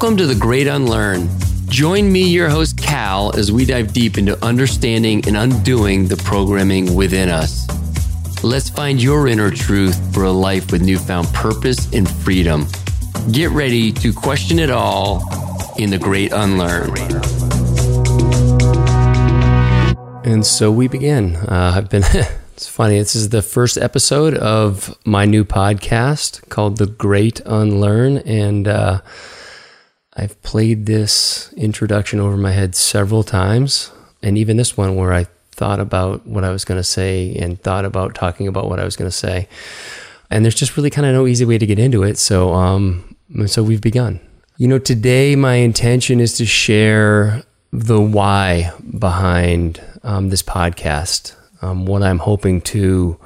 Welcome to The Great Unlearn. Join me, your host, Cal, as we dive deep into understanding and undoing the programming within us. Let's find your inner truth for a life with newfound purpose and freedom. Get ready to question it all in The Great Unlearn. And so we begin. It's funny. This is the first episode of my new podcast called The Great Unlearn. And I've played this introduction over my head several times. And even this one where I thought about what I was going to say and thought about talking about what I was going to say. And there's just really kind of no easy way to get into it. So, so we've begun. You know, today my intention is to share the why behind this podcast. What I'm hoping to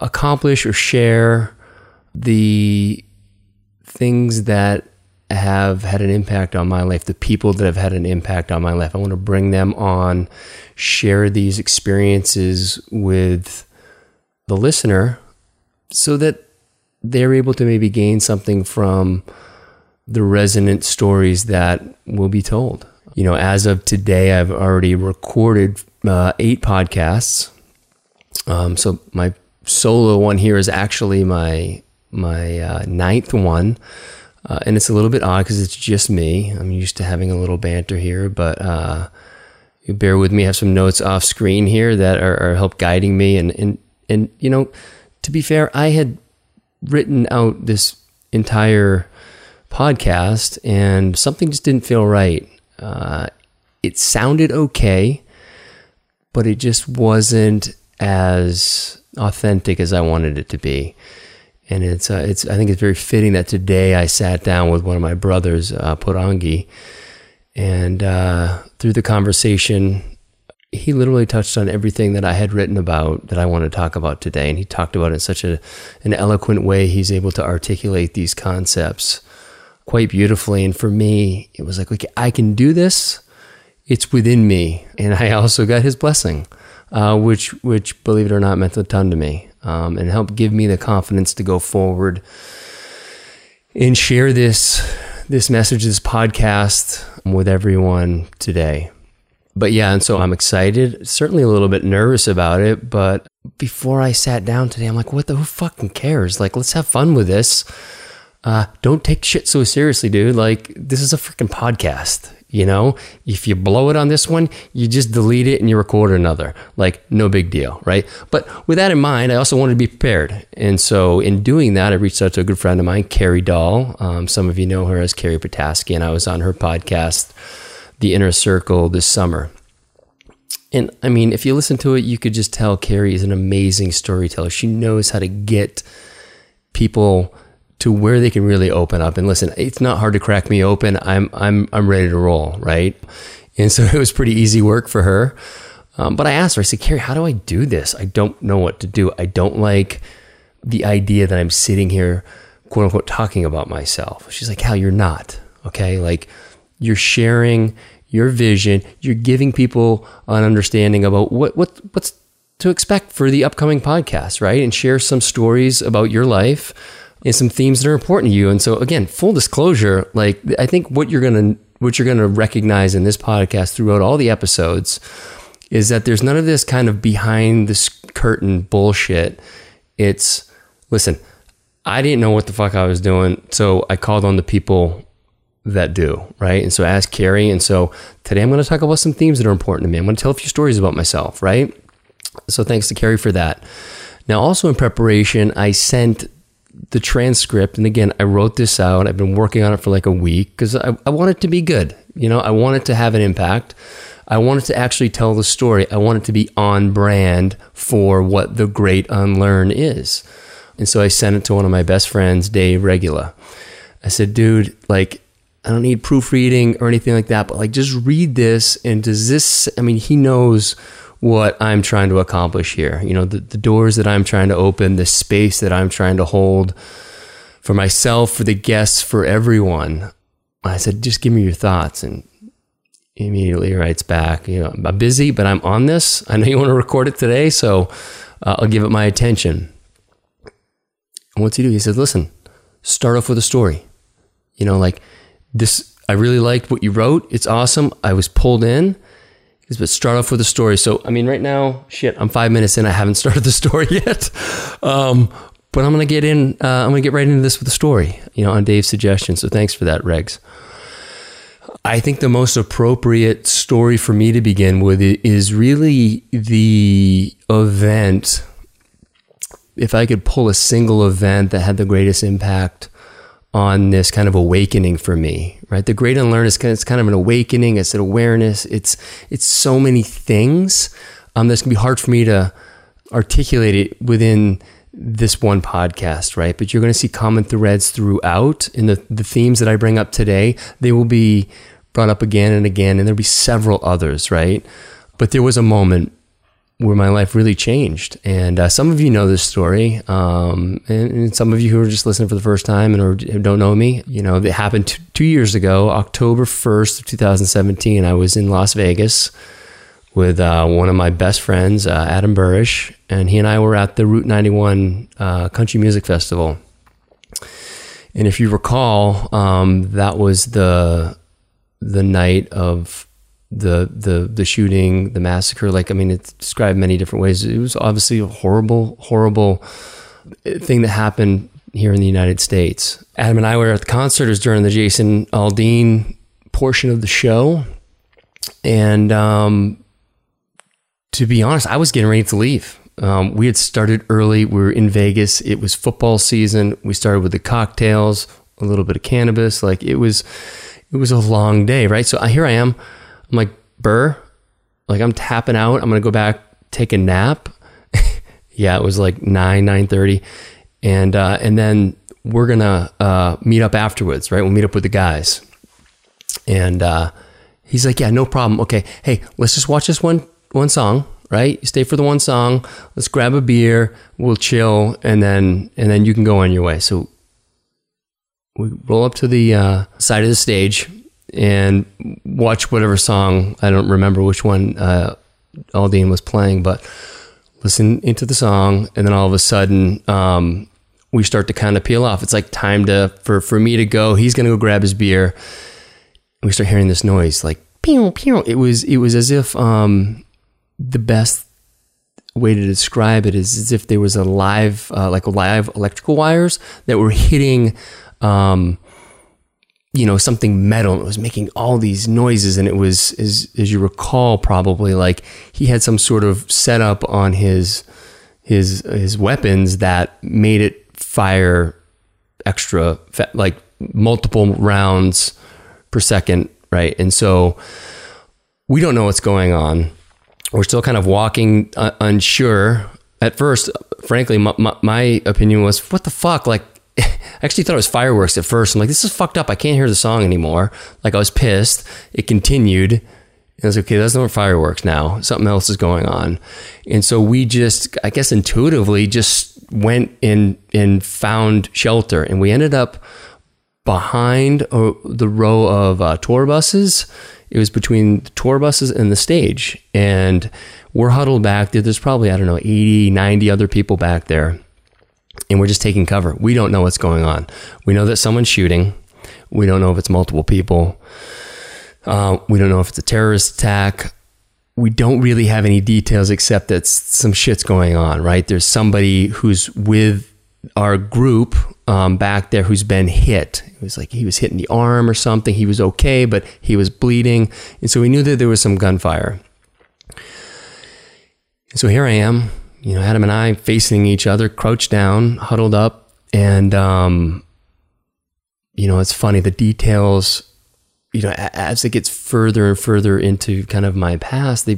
accomplish or share, the things that have had an impact on my life, the people that have had an impact on my life. I want to bring them on, share these experiences with the listener so that they're able to maybe gain something from the resonant stories that will be told. You know, as of today, I've already recorded 8 podcasts. So my solo one here is actually my 9th one. And it's a little bit odd because it's just me. I'm used to having a little banter here, but you bear with me. I have some notes off screen here that are help guiding me. And you know, to be fair, I had written out this entire podcast and something just didn't feel right. It sounded okay, but it just wasn't as authentic as I wanted it to be. And it's I think it's very fitting that today I sat down with one of my brothers, Porangui, and through the conversation, he literally touched on everything that I had written about that I want to talk about today. And he talked about it in such an eloquent way. He's able to articulate these concepts quite beautifully. And for me, it was like, okay, I can do this. It's within me. And I also got his blessing, which believe it or not, meant a ton to me. And help give me the confidence to go forward and share this message, this podcast with everyone today. But yeah, and so I'm excited, certainly a little bit nervous about it, but before I sat down today, I'm like, who fucking cares? Like, let's have fun with this. Don't take shit so seriously, dude. Like, this is a freaking podcast, you know? If you blow it on this one, you just delete it and you record another. Like, no big deal, right? But with that in mind, I also wanted to be prepared. And so in doing that, I reached out to a good friend of mine, Carrie Doll. Some of you know her as Carrie Pataski, and I was on her podcast, The Inner Circle, this summer. And I mean, if you listen to it, you could just tell Carrie is an amazing storyteller. She knows how to get people to where they can really open up. And listen, it's not hard to crack me open. I'm ready to roll, right? And so it was pretty easy work for her. But I asked her, I said, Carrie, how do I do this? I don't know what to do. I don't like the idea that I'm sitting here, quote unquote, talking about myself. She's like, Hal, you're not, okay? Like, you're sharing your vision. You're giving people an understanding about what's to expect for the upcoming podcast, right? And share some stories about your life and some themes that are important to you. And so again, full disclosure, like, I think what you're gonna recognize in this podcast throughout all the episodes is that there's none of this kind of behind this curtain bullshit. It's, listen, I didn't know what the fuck I was doing, so I called on the people that do, right? And so I asked Carrie, and so today I'm gonna talk about some themes that are important to me. I'm gonna tell a few stories about myself, right? So thanks to Carrie for that. Now, also in preparation, I sent the transcript. And again, I wrote this out. I've been working on it for like a week because I want it to be good. You know, I want it to have an impact. I want it to actually tell the story. I want it to be on brand for what The Great Unlearn is. And so I sent it to one of my best friends, Dave Regula. I said, dude, like, I don't need proofreading or anything like that, but like, just read this. And does this, I mean, he knows what I'm trying to accomplish here. You know, the doors that I'm trying to open, the space that I'm trying to hold for myself, for the guests, for everyone. I said, just give me your thoughts. And he immediately writes back, you know, I'm busy, but I'm on this. I know you want to record it today, so I'll give it my attention. And what's he do? He said, listen, start off with a story. You know, like, this, I really liked what you wrote. It's awesome. I was pulled in. But start off with a story. So, I mean, right now, shit, I'm 5 minutes in. I haven't started the story yet. But I'm going to get in. I'm going to get right into this with a story, you know, on Dave's suggestion. So thanks for that, Regs. I think the most appropriate story for me to begin with is really the event. If I could pull a single event that had the greatest impact on this kind of awakening for me, right? The Great Unlearn is kind of an awakening. It's an awareness. It's so many things. That's gonna be hard for me to articulate it within this one podcast, right? But you're gonna see common threads throughout, and the themes that I bring up today, they will be brought up again and again, and there'll be several others, right? But there was a moment where my life really changed. And some of you know this story, and some of you who are just listening for the first time and or don't know me, you know, it happened 2 years ago, October 1st of 2017. I was in Las Vegas with one of my best friends, Adam Burish, and he and I were at the Route 91 Country Music Festival. And if you recall, that was the night of the shooting, the massacre. Like, I mean, it's described many different ways. It was obviously a horrible, horrible thing that happened here in the United States. Adam and I were at the concert. It was during the Jason Aldean portion of the show. And to be honest, I was getting ready to leave. We had started early. We were in Vegas. It was football season. We started with the cocktails, a little bit of cannabis. Like, it was a long day, right? So here I am. I'm like, burr, like I'm tapping out. I'm going to go back, take a nap. Yeah, it was like 9:30. And then we're going to meet up afterwards, right? We'll meet up with the guys. And he's like, yeah, no problem. Okay, hey, let's just watch this one song, right? You stay for the one song. Let's grab a beer. We'll chill. And then you can go on your way. So we roll up to the side of the stage and watch whatever song, I don't remember which one Aldean was playing, but listen into the song. And then all of a sudden, we start to kind of peel off. It's like time for me to go. He's going to go grab his beer. And we start hearing this noise, like, pew, pew. It was as if the best way to describe it is as if there was live electrical wires that were hitting, you know, something metal. It was making all these noises, and it was, as you recall, probably like he had some sort of setup on his weapons that made it fire extra, like multiple rounds per second, right? And so we don't know what's going on. We're still kind of walking, unsure. At first, frankly, my opinion was, what the fuck, like. I actually thought it was fireworks at first. I'm like, this is fucked up. I can't hear the song anymore. Like, I was pissed. It continued. And I was like, okay, that's not fireworks now. Something else is going on. And so we just, I guess, intuitively just went in and found shelter. And we ended up behind the row of tour buses. It was between the tour buses and the stage. And we're huddled back there. There's probably, I don't know, 80, 90 other people back there. And we're just taking cover. We don't know what's going on. We know that someone's shooting. We don't know if it's multiple people. We don't know if it's a terrorist attack. We don't really have any details except that some shit's going on, right? There's somebody who's with our group back there who's been hit. It was like he was hit in the arm or something. He was okay, but he was bleeding. And so we knew that there was some gunfire. And so here I am. You know, Adam and I facing each other, crouched down, huddled up. And, you know, it's funny, the details, you know, as it gets further and further into kind of my past, I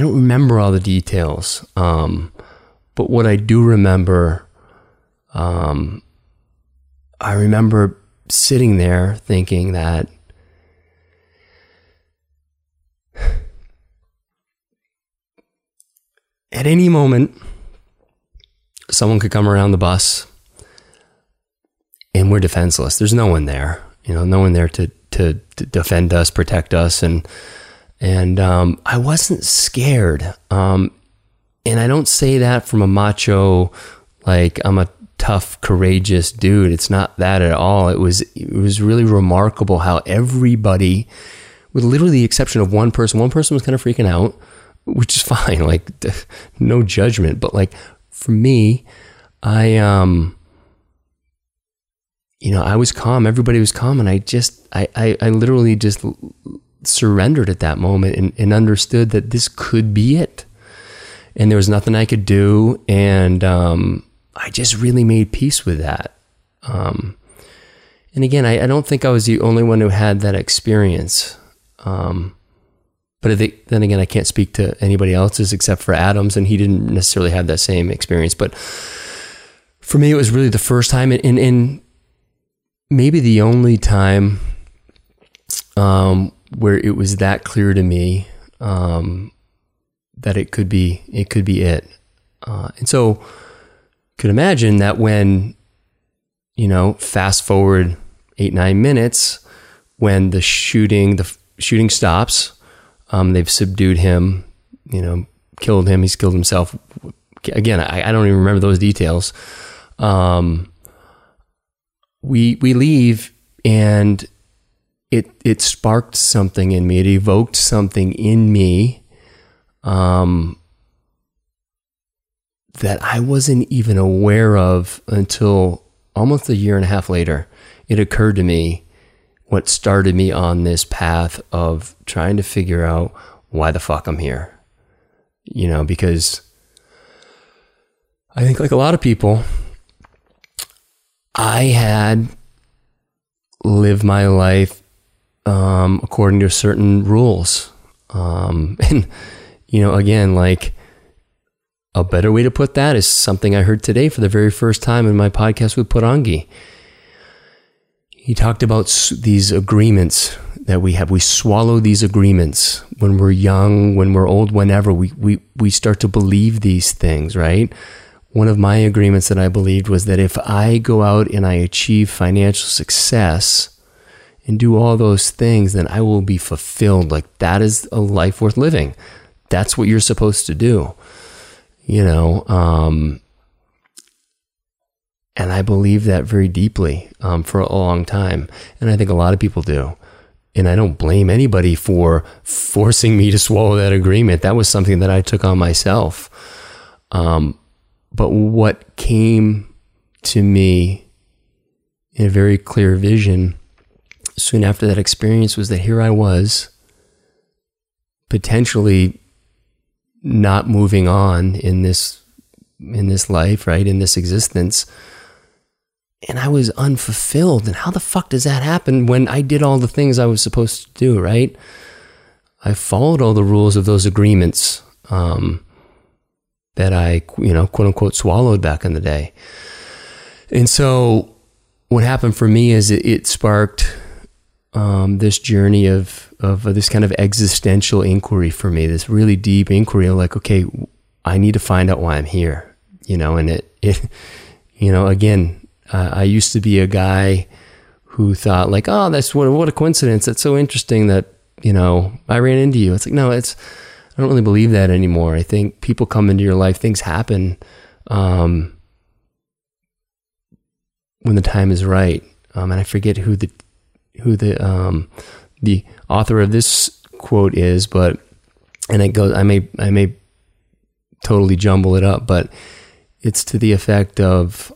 don't remember all the details. But what I do remember, I remember sitting there thinking that at any moment, someone could come around the bus and we're defenseless. There's no one there, you know, no one there to defend us, protect us. And I wasn't scared. And I don't say that from a macho, like I'm a tough, courageous dude. It's not that at all. It was really remarkable how everybody, with literally the exception of one person was kind of freaking out, which is fine, like no judgment. But like for me, I was calm. Everybody was calm. And I literally just surrendered at that moment and understood that this could be it. And there was nothing I could do. And I just really made peace with that. And again, I don't think I was the only one who had that experience. But I think, then again, I can't speak to anybody else's except for Adam's, and he didn't necessarily have that same experience. But for me, it was really the first time and maybe the only time where it was that clear to me that it could be it. And so could imagine that when, fast forward 8-9 minutes, when the shooting stops, they've subdued him, killed him. He's killed himself. Again, I don't even remember those details. We leave, and it sparked something in me. It evoked something in me that I wasn't even aware of until almost a year and a half later. It occurred to me what started me on this path of trying to figure out why the fuck I'm here. Because I think, like a lot of people, I had lived my life according to certain rules. Again, like a better way to put that is something I heard today for the very first time in my podcast with Porangui. He talked about these agreements that we have. We swallow these agreements when we're young, when we're old, whenever we start to believe these things, right? One of my agreements that I believed was that if I go out and I achieve financial success and do all those things, then I will be fulfilled. Like, that is a life worth living. That's what you're supposed to do, And I believe that very deeply for a long time. And I think a lot of people do. And I don't blame anybody for forcing me to swallow that agreement. That was something that I took on myself. But what came to me in a very clear vision soon after that experience was that here I was, potentially not moving on in this life, right? In this existence. And I was unfulfilled. And how the fuck does that happen when I did all the things I was supposed to do, right? I followed all the rules of those agreements that I, quote unquote, swallowed back in the day. And so what happened for me is it sparked this journey of this kind of existential inquiry for me, this really deep inquiry of like, okay, I need to find out why I'm here, and again, I used to be a guy who thought like, oh, that's what a coincidence. That's so interesting that, I ran into you. It's like, no, I don't really believe that anymore. I think people come into your life, things happen when the time is right. And I forget who the author of this quote is, but, and it goes, I may totally jumble it up, but it's to the effect of,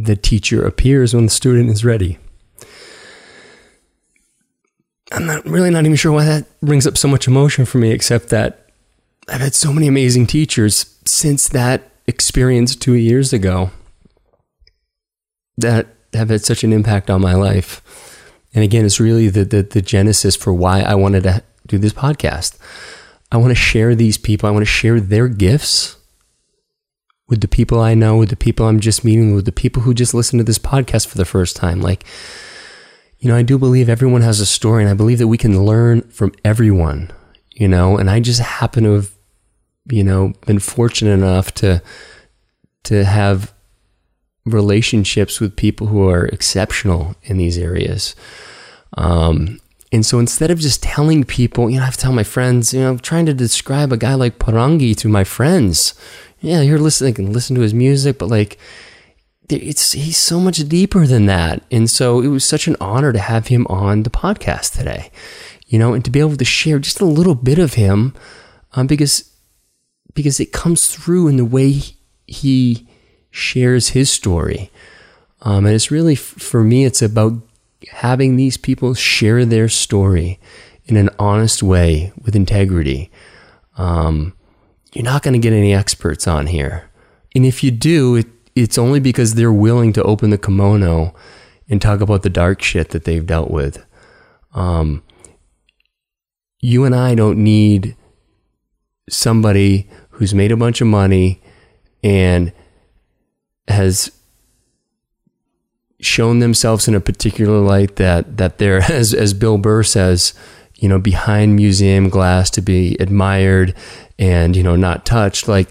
the teacher appears when the student is ready. I'm not even sure why that brings up so much emotion for me, except that I've had so many amazing teachers since that experience 2 years ago that have had such an impact on my life. And again, it's really the genesis for why I wanted to do this podcast. I want to share these people. I want to share their gifts with the people I know, with the people I'm just meeting, with the people who just listen to this podcast for the first time. Like, I do believe everyone has a story, and I believe that we can learn from everyone, and I just happen to have, been fortunate enough to have relationships with people who are exceptional in these areas. And so instead of just telling people, I have to tell my friends, I'm trying to describe a guy like Porangui to my friends. Yeah, you're listening, I can listen to his music, but he's so much deeper than that. And so it was such an honor to have him on the podcast today, and to be able to share just a little bit of him, because it comes through in the way he shares his story. And it's really, for me, it's about having these people share their story in an honest way with integrity. You're not going to get any experts on here. And if you do, it's only because they're willing to open the kimono and talk about the dark shit that they've dealt with. You and I don't need somebody who's made a bunch of money and has shown themselves in a particular light that they're, as Bill Burr says, behind museum glass to be admired and, not touched. I'm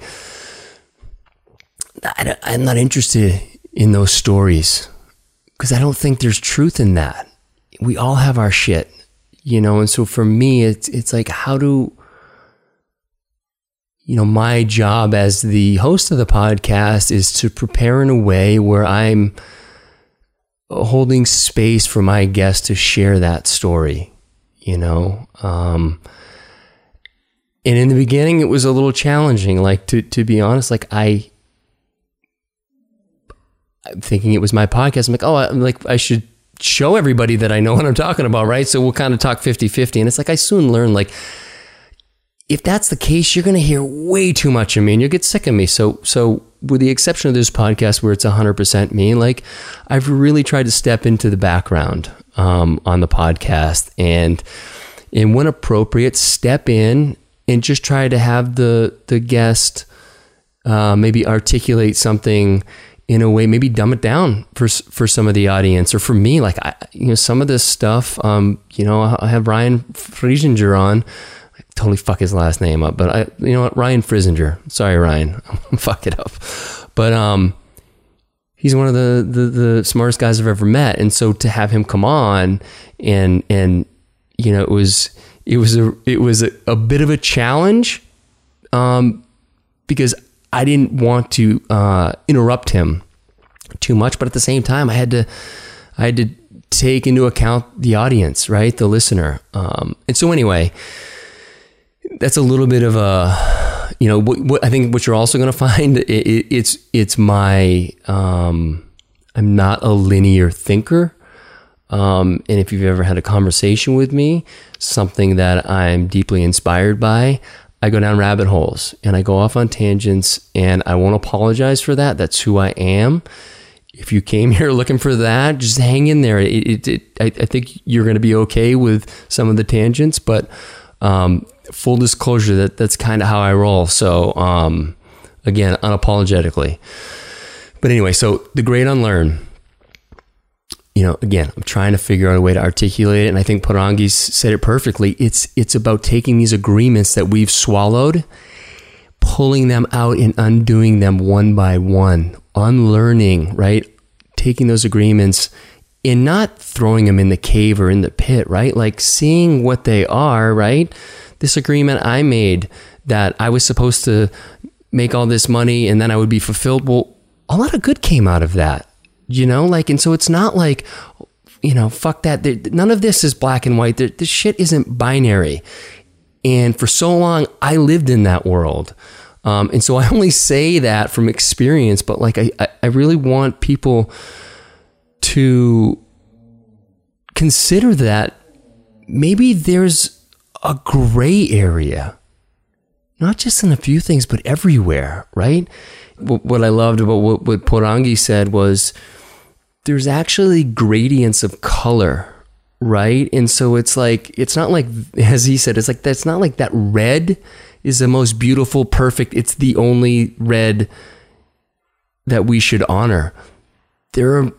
not interested in those stories because I don't think there's truth in that. We all have our shit, and so for me, it's like, how do, my job as the host of the podcast is to prepare in a way where I'm holding space for my guest to share that story, and in the beginning, it was a little challenging, to be honest, I'm thinking it was my podcast. I'm like, I should show everybody that I know what I'm talking about, right? So we'll kind of talk 50-50, and it's I soon learned, if that's the case, you're going to hear way too much of me and you'll get sick of me. So with the exception of this podcast where it's 100% me, I've really tried to step into the background on the podcast and when appropriate, step in and just try to have the guest maybe articulate something in a way, maybe dumb it down for some of the audience or for me. Some of this stuff, I have Ryan Frisinger on. Totally fuck his last name up, but Ryan Frisinger. Sorry, Ryan, fuck it up. But he's one of the smartest guys I've ever met, and so to have him come on and it was a bit of a challenge, because I didn't want to interrupt him too much, but at the same time, I had to take into account the audience, right, the listener, and so anyway. That's a little bit of a, I think what you're also going to find, it's my, I'm not a linear thinker. And if you've ever had a conversation with me, something that I'm deeply inspired by, I go down rabbit holes and I go off on tangents, and I won't apologize for that. That's who I am. If you came here looking for that, just hang in there. I think you're going to be okay with some of the tangents, but, full disclosure, that's kind of how I roll. So, again, unapologetically, but anyway, so The Great Unlearn, again, I'm trying to figure out a way to articulate it. And I think Porangui said it perfectly. It's about taking these agreements that we've swallowed, pulling them out and undoing them one by one, unlearning, right? Taking those agreements and not throwing them in the cave or in the pit, right? Seeing what they are, right? This agreement I made that I was supposed to make all this money and then I would be fulfilled. Well, a lot of good came out of that, and so it's not fuck that. None of this is black and white. This shit isn't binary. And for so long, I lived in that world. And so I only say that from experience, but I really want people to consider that maybe there's a gray area, not just in a few things, but everywhere, right? What I loved about what Porangui said was there's actually gradients of color, right? And so it's not like, as he said, it's that's not that red is the most beautiful, perfect. It's the only red that we should honor. There are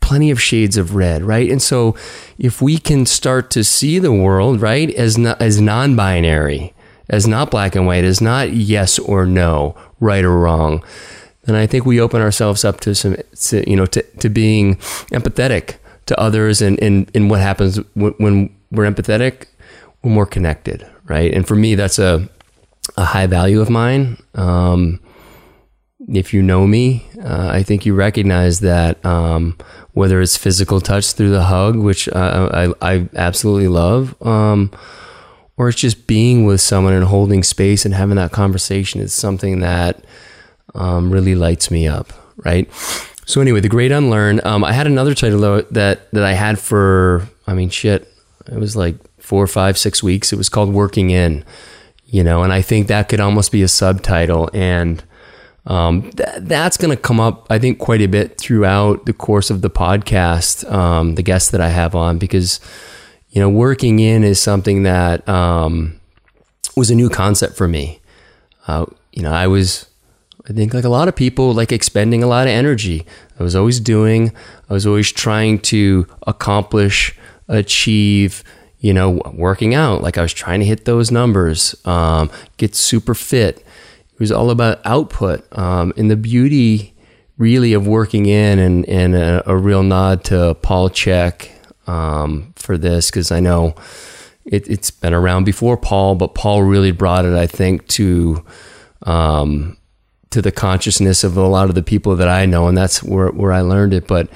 plenty of shades of red, right? And so if we can start to see the world, right, as non-binary, as not black and white, as not yes or no, right or wrong, then I think we open ourselves up to some, to being empathetic to others and what happens when we're empathetic, we're more connected, right? And for me, that's a high value of mine. If you know me, I think you recognize that, whether it's physical touch through the hug, which I absolutely love, or it's just being with someone and holding space and having that conversation is something that really lights me up, right? So anyway, The Great Unlearn. I had another title that I had for, it was like 4, 5, 6 weeks. It was called Working In, and I think that could almost be a subtitle. And that's going to come up, I think, quite a bit throughout the course of the podcast, the guests that I have on, because, working in is something that was a new concept for me. I was, I think, like a lot of people, like expending a lot of energy. I was always trying to accomplish, achieve, working out. Like I was trying to hit those numbers, get super fit. It was all about output, and the beauty really of working in, and a real nod to Paul Chek for this, because I know it's been around before Paul, but Paul really brought it, I think, to the consciousness of a lot of the people that I know, and that's where I learned it. But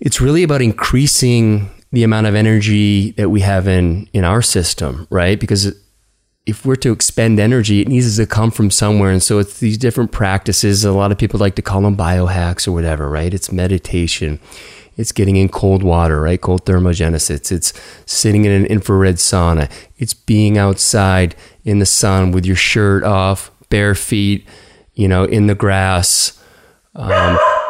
it's really about increasing the amount of energy that we have in our system, right? Because if we're to expend energy, it needs to come from somewhere. And so it's these different practices. A lot of people like to call them biohacks or whatever, right? It's meditation. It's getting in cold water, right? Cold thermogenesis. It's sitting in an infrared sauna. It's being outside in the sun with your shirt off, bare feet, in the grass,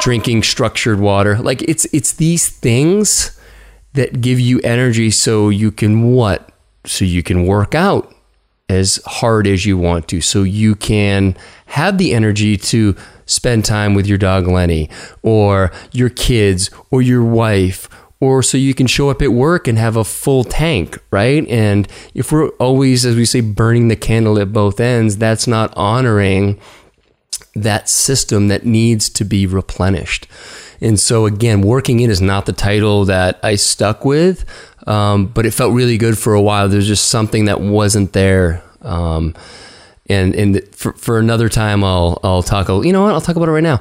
drinking structured water. Like it's these things that give you energy so you can what? So you can work out as hard as you want to, so you can have the energy to spend time with your dog Lenny or your kids or your wife, or so you can show up at work and have a full tank, right? And if we're always, as we say, burning the candle at both ends, that's not honoring that system that needs to be replenished. And so again, Working In is not the title that I stuck with. But it felt really good for a while. There's just something that wasn't there. For another time, I'll talk, I'll talk about it right now.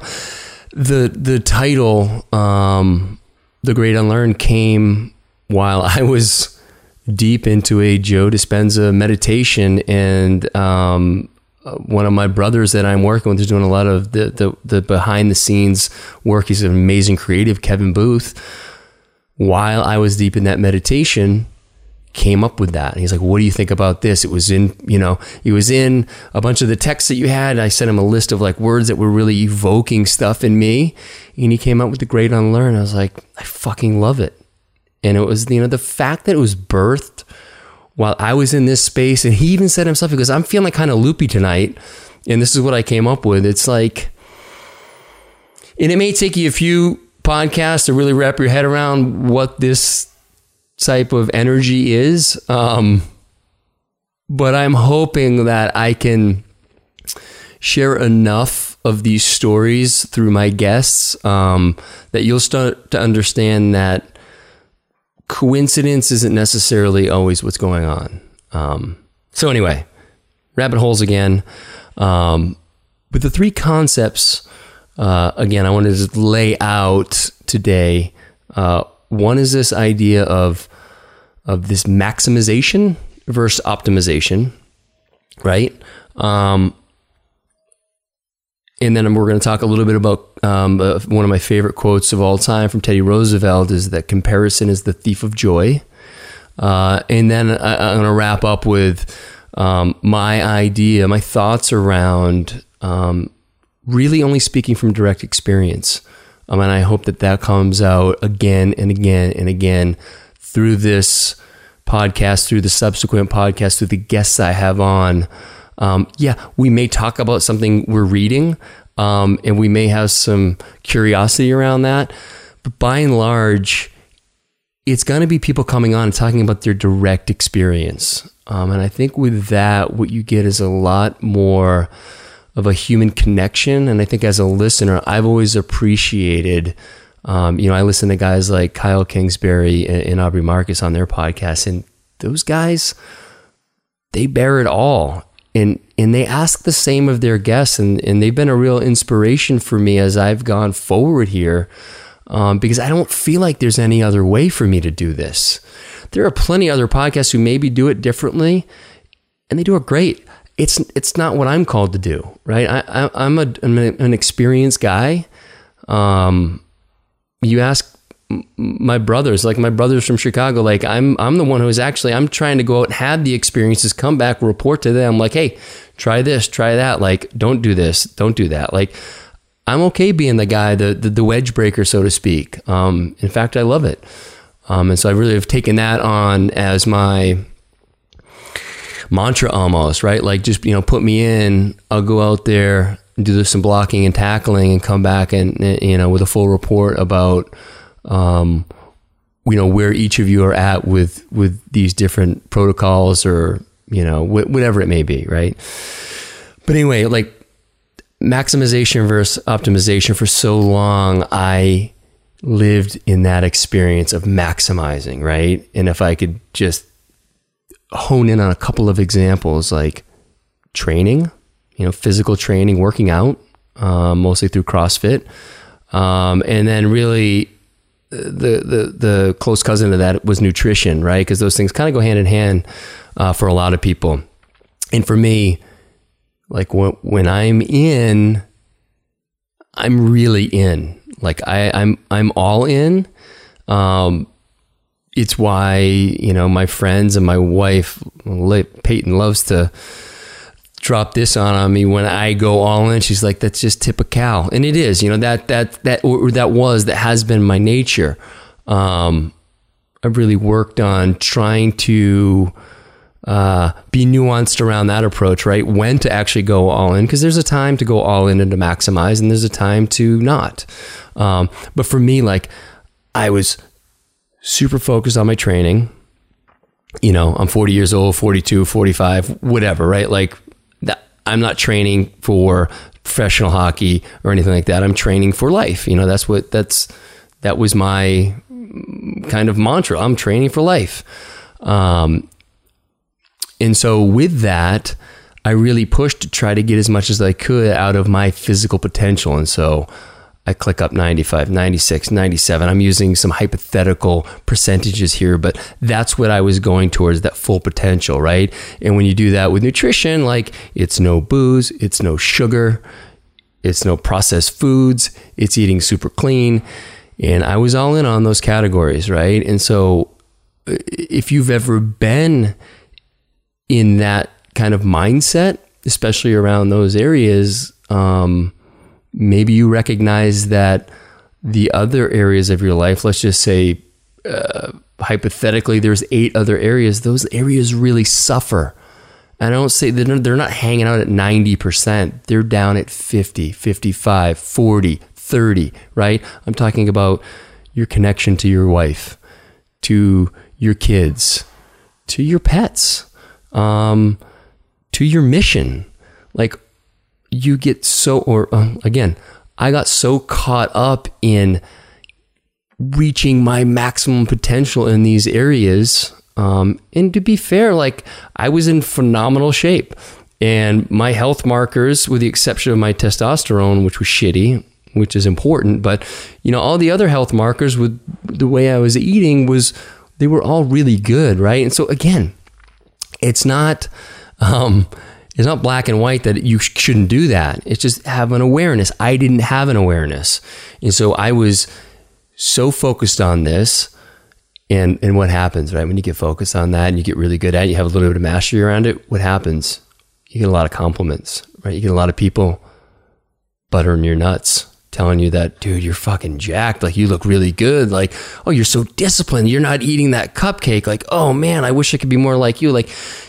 The title, The Great Unlearn, came while I was deep into a Joe Dispenza meditation, and, one of my brothers that I'm working with is doing a lot of the behind the scenes work. He's an amazing creative, Kevin Booth. While I was deep in that meditation, came up with that. And he's like, what do you think about this? It was in, it was in a bunch of the texts that you had. And I sent him a list of like words that were really evoking stuff in me. And he came up with The Great Unlearn. I was like, I fucking love it. And it was, the fact that it was birthed while I was in this space. And he even said himself, he goes, I'm feeling kind of loopy tonight. And this is what I came up with. It's like, and it may take you a few podcast to really wrap your head around what this type of energy is. But I'm hoping that I can share enough of these stories through my guests that you'll start to understand that coincidence isn't necessarily always what's going on. So anyway, rabbit holes again. But the three concepts again, I wanted to just lay out today. One is this idea of this maximization versus optimization, right? And then we're going to talk a little bit about one of my favorite quotes of all time from Teddy Roosevelt is that comparison is the thief of joy. And then I'm going to wrap up with my thoughts around really only speaking from direct experience. And I hope that comes out again and again and again through this podcast, through the subsequent podcast, through the guests I have on. We may talk about something we're reading, and we may have some curiosity around that. But by and large, it's going to be people coming on and talking about their direct experience. And I think with that, what you get is a lot more of a human connection. And I think as a listener, I've always appreciated You know, I listen to guys like Kyle Kingsbury and Aubrey Marcus on their podcasts, and those guys, they bear it all. And they ask the same of their guests, and they've been a real inspiration for me as I've gone forward here, because I don't feel like there's any other way for me to do this. There are plenty of other podcasts who maybe do it differently, and they do it great. It's not what I'm called to do, right? I'm an experienced guy. You ask my brothers from Chicago, like I'm the one who is actually, I'm trying to go out and have the experiences, come back, report to them, like, hey, try this, try that. Like, don't do this, don't do that. Like, I'm okay being the guy, the wedge breaker, so to speak. In fact, I love it. And so I really have taken that on as my mantra almost, right? Like, just, you know, put me in, I'll go out there, do some blocking and tackling, and come back and, you know, with a full report about, you know, where each of you are at with these different protocols, or, you know, whatever it may be, right? But anyway, like, maximization versus optimization, for so long I lived in that experience of maximizing, right? And if I could just hone in on a couple of examples, like training, you know, physical training, working out, mostly through CrossFit. And then really the close cousin to that was nutrition, right? Because those things kind of go hand in hand for a lot of people. And for me, like when I'm in, I'm really in. Like I'm all in. It's why, you know, my friends and my wife, Peyton, loves to drop this on me when I go all in. She's like, that's just typical. And it is, you know, that has been my nature. I've really worked on trying to be nuanced around that approach, right? When to actually go all in, because there's a time to go all in and to maximize, and there's a time to not. But for me, like, I was super focused on my training. You know, I'm 40 years old, 42, 45, whatever, right? Like, I'm not training for professional hockey or anything like that. I'm training for life. You know, that was my kind of mantra. I'm training for life. And so with that, I really pushed to try to get as much as I could out of my physical potential. And so I click up 95, 96, 97. I'm using some hypothetical percentages here, but that's what I was going towards, that full potential, right? And when you do that with nutrition, like, it's no booze, it's no sugar, it's no processed foods, it's eating super clean. And I was all in on those categories, right? And so if you've ever been in that kind of mindset, especially around those areas, maybe you recognize that the other areas of your life, let's just say, hypothetically, there's 8 other areas. Those areas really suffer. And I don't say they're not hanging out at 90%. They're down at 50, 55, 40, 30, right? I'm talking about your connection to your wife, to your kids, to your pets, to your mission. Like, you get so, or again, I got so caught up in reaching my maximum potential in these areas. And to be fair, like, I was in phenomenal shape, and my health markers, with the exception of my testosterone, which was shitty, which is important, but, you know, all the other health markers with the way I was eating they were all really good, right? And so again, it's not black and white that you shouldn't do that. It's just have an awareness. I didn't have an awareness. And so I was so focused on this, and what happens, right? When you get focused on that and you get really good at it, you have a little bit of mastery around it, what happens? You get a lot of compliments, right? You get a lot of people buttering your nuts, telling you that, dude, you're fucking jacked. Like, you look really good. Like, oh, you're so disciplined. You're not eating that cupcake. Like, oh man, I wish I could be more like you. Like,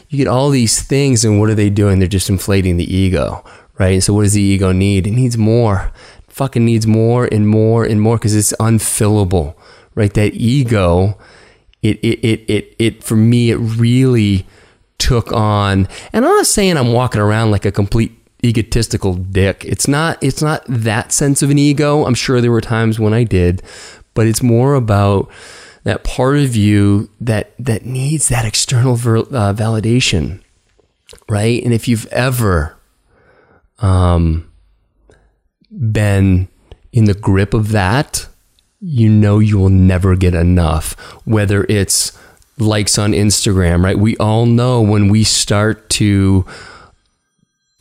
you get all these things, and what are they doing? They're just inflating the ego, right? And so what does the ego need? It needs more. It fucking needs more and more and more, because it's unfillable, right? That ego, it for me, it really took on, and I'm not saying I'm walking around like a complete egotistical dick. It's not that sense of an ego. I'm sure there were times when I did, but it's more about that part of you that needs that external validation, right? And if you've ever been in the grip of that, you know you will never get enough, whether it's likes on Instagram, right? We all know when we start to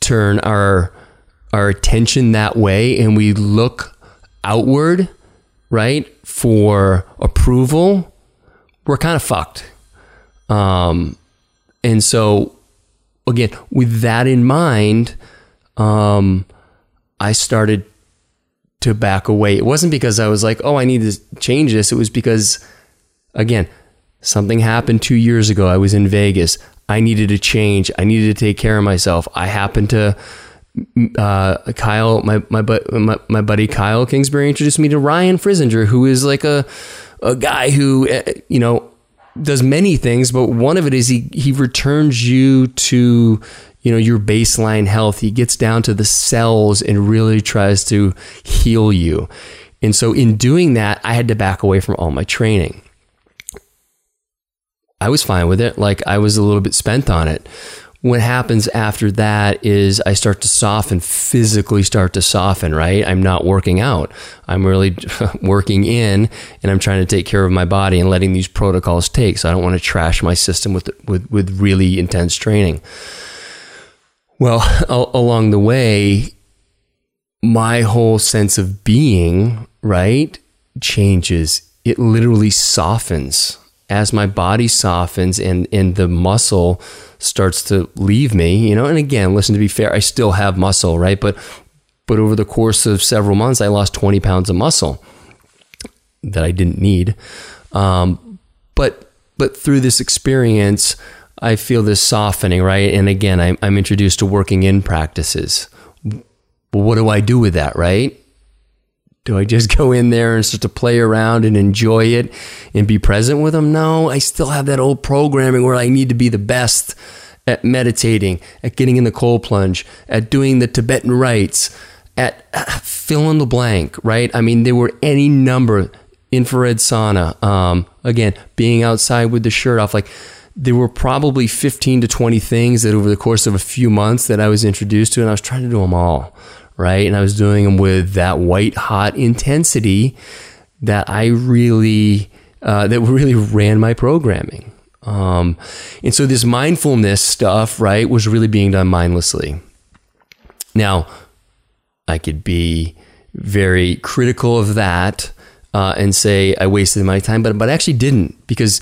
turn our attention that way and we look outward, right, for approval, we're kind of fucked. And so, again, with that in mind, I started to back away. It wasn't because I was like, oh, I need to change this. It was because, again, something happened 2 years ago. I was in Vegas. I needed to change. I needed to take care of myself. I happened to, my buddy Kyle Kingsbury introduced me to Ryan Frisinger, who is like a guy who, you know, does many things, but one of it is he returns you to, you know, your baseline health. He gets down to the cells and really tries to heal you. And so in doing that, I had to back away from all my training. I was fine with it. Like, I was a little bit spent on it. What happens after that is I start to soften, physically start to soften, right? I'm not working out. I'm really working in, and I'm trying to take care of my body and letting these protocols take. So I don't want to trash my system with really intense training. Well, along the way, my whole sense of being, right, changes. It literally softens. As my body softens and the muscle starts to leave me, you know, and again, listen, to be fair, I still have muscle, right? But over the course of several months, I lost 20 pounds of muscle that I didn't need. But through this experience, I feel this softening, right? And again, I'm introduced to working in practices. But what do I do with that, right? Do I just go in there and start to play around and enjoy it and be present with them? No, I still have that old programming where I need to be the best at meditating, at getting in the cold plunge, at doing the Tibetan rites, at fill in the blank, right? I mean, there were any number, infrared sauna, again, being outside with the shirt off. Like, there were probably 15 to 20 things that over the course of a few months that I was introduced to, and I was trying to do them all. Right. And I was doing them with that white hot intensity that I really, that really ran my programming. And so this mindfulness stuff, right, was really being done mindlessly. Now, I could be very critical of that and say I wasted my time, but I actually didn't, because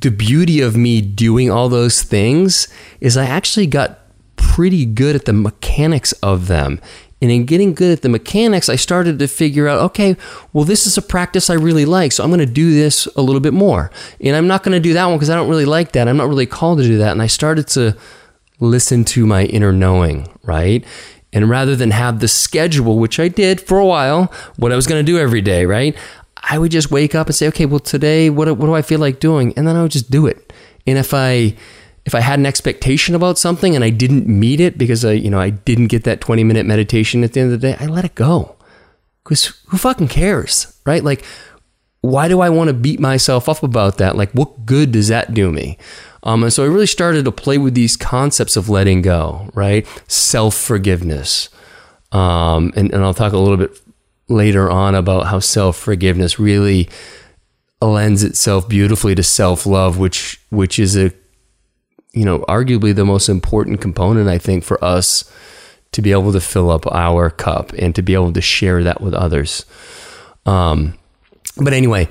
the beauty of me doing all those things is I actually got pretty good at the mechanics of them. And in getting good at the mechanics, I started to figure out, okay, well, this is a practice I really like, so I'm going to do this a little bit more. And I'm not going to do that one because I don't really like that. I'm not really called to do that. And I started to listen to my inner knowing, right? And rather than have the schedule, which I did for a while, what I was going to do every day, right? I would just wake up and say, okay, well, today, what do I feel like doing? And then I would just do it. And if I had an expectation about something and I didn't meet it because I didn't get that 20-minute meditation at the end of the day, I let it go. Because who fucking cares, right? Like, why do I want to beat myself up about that? Like, what good does that do me? And so I really started to play with these concepts of letting go, right? Self-forgiveness. And I'll talk a little bit later on about how self-forgiveness really lends itself beautifully to self-love, which is a, you know, arguably the most important component, I think, for us to be able to fill up our cup and to be able to share that with others. But anyway,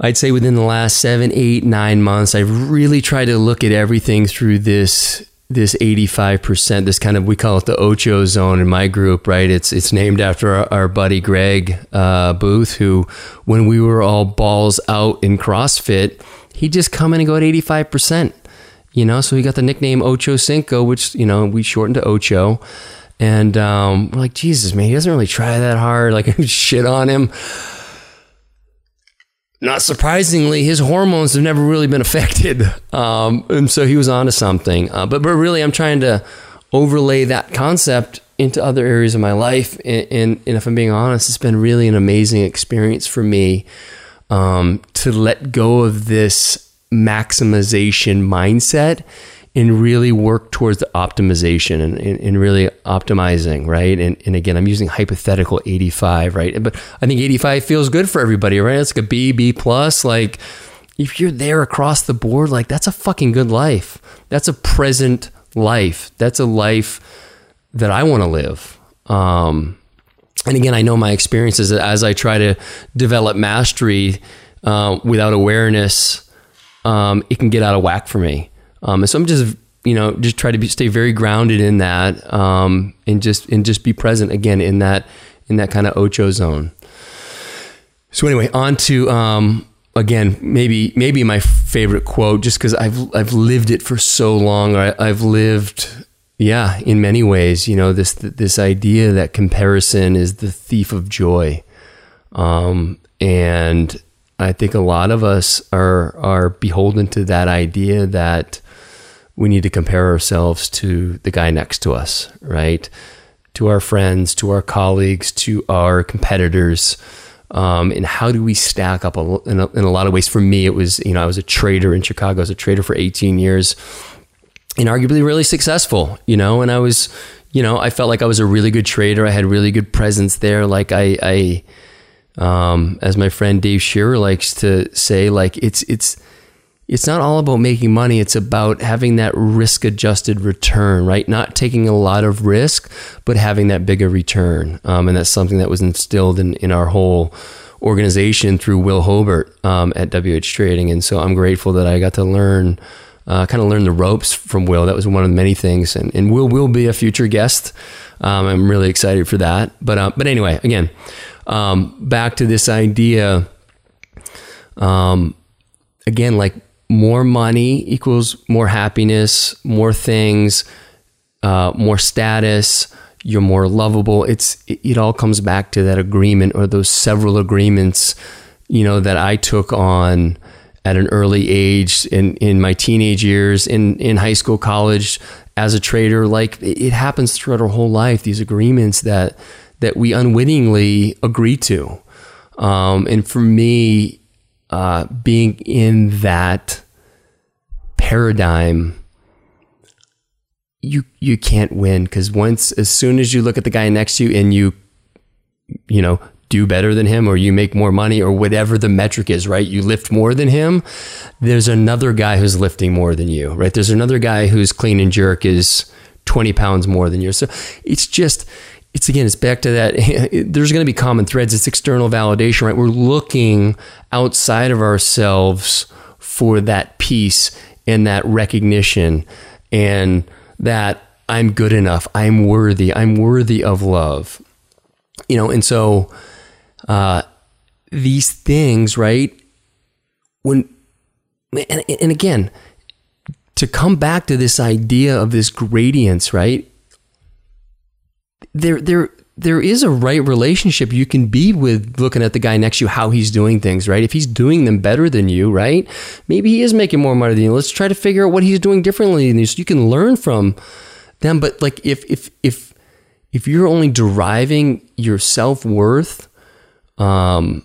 I'd say within the last 7, 8, 9 months, I've really tried to look at everything through this 85%, this kind of, we call it the Ocho zone in my group, right? It's named after our buddy Greg Booth, who, when we were all balls out in CrossFit, he'd just come in and go at 85%. You know, so he got the nickname Ocho Cinco, which, you know, we shortened to Ocho. And we're like, Jesus, man, he doesn't really try that hard. Like, shit on him. Not surprisingly, his hormones have never really been affected. And so he was onto something. But really, I'm trying to overlay that concept into other areas of my life. And if I'm being honest, it's been really an amazing experience for me to let go of this maximization mindset and really work towards the optimization and really optimizing, right? And again, I'm using hypothetical 85, right? But I think 85 feels good for everybody, right? It's like a B, B plus. Like if you're there across the board, like that's a fucking good life. That's a present life. That's a life that I want to live. And again, I know my experiences as I try to develop mastery without awareness, it can get out of whack for me. And so I'm just, just try to stay very grounded in that, and just be present again in that kind of Ocho zone. So anyway, on to, again, maybe my favorite quote, just cause I've lived it for so long. I've lived, in many ways, this idea that comparison is the thief of joy. And I think a lot of us are beholden to that idea that we need to compare ourselves to the guy next to us, right? To our friends, to our colleagues, to our competitors. And how do we stack up in a lot of ways? For me, it was, I was a trader in Chicago. I was a trader for 18 years and arguably really successful, and I was, I felt like I was a really good trader. I had really good presence there. Like as my friend Dave Shearer likes to say, like it's not all about making money. It's about having that risk-adjusted return, right? Not taking a lot of risk, but having that bigger return. And that's something that was instilled in our whole organization through Will Hobart at WH Trading. And so I'm grateful that I got to learn, kind of learn the ropes from Will. That was one of the many things. And Will will be a future guest. I'm really excited for that. But anyway, again, back to this idea, again, like, more money equals more happiness, more things, more status, you're more lovable. It all comes back to that agreement, or those several agreements, that I took on at an early age in my teenage years, in high school, college, as a trader. Like it happens throughout our whole life, these agreements that we unwittingly agree to. And for me, being in that paradigm, you can't win, because as soon as you look at the guy next to you and you do better than him, or you make more money, or whatever the metric is, right? You lift more than him. There's another guy who's lifting more than you, right? There's another guy whose clean and jerk is 20 pounds more than yours. So it's back to that. There's going to be common threads. It's external validation, right? We're looking outside of ourselves for that peace and that recognition, and that I'm good enough. I'm worthy of love, And so, these things, right? And again, to come back to this idea of this gradients, right? There is a right relationship you can be with looking at the guy next to you, how he's doing things, right? If he's doing them better than you, right? Maybe he is making more money than you. Let's try to figure out what he's doing differently than you, so you can learn from them. But like if you're only deriving your self-worth from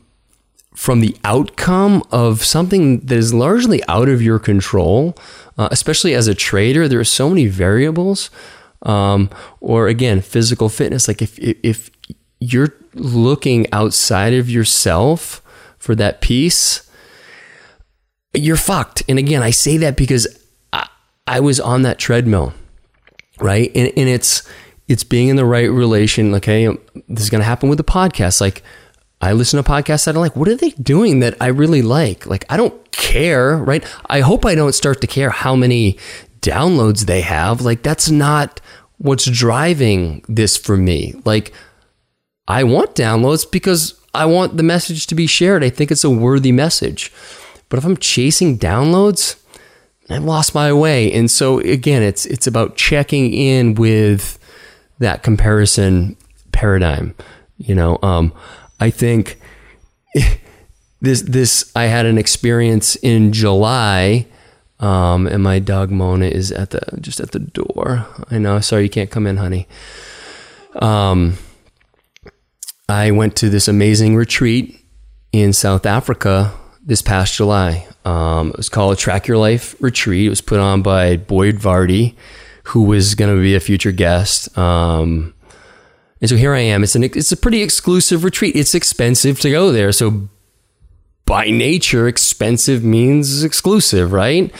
the outcome of something that is largely out of your control, especially as a trader, there are so many variables. Or again, physical fitness. Like if you're looking outside of yourself for that peace, you're fucked. And again, I say that because I was on that treadmill, right? And it's being in the right relation. Okay. This is going to happen with the podcast. Like I listen to podcasts I don't like. What are they doing that I really like? Like, I don't care, right? I hope I don't start to care how many downloads they have. Like, that's not what's driving this for me. Like, I want downloads because I want the message to be shared. I think it's a worthy message. But if I'm chasing downloads, I've lost my way. And so again, it's about checking in with that comparison paradigm. I think this I had an experience in July And my dog Mona is at the just at the door. I know, sorry you can't come in, honey. I went to this amazing retreat in South Africa this past July. It was called a Track Your Life Retreat. It was put on by Boyd Vardy, who was going to be a future guest. And so here I am. It's a pretty exclusive retreat. It's expensive to go there. So by nature, expensive means exclusive, right?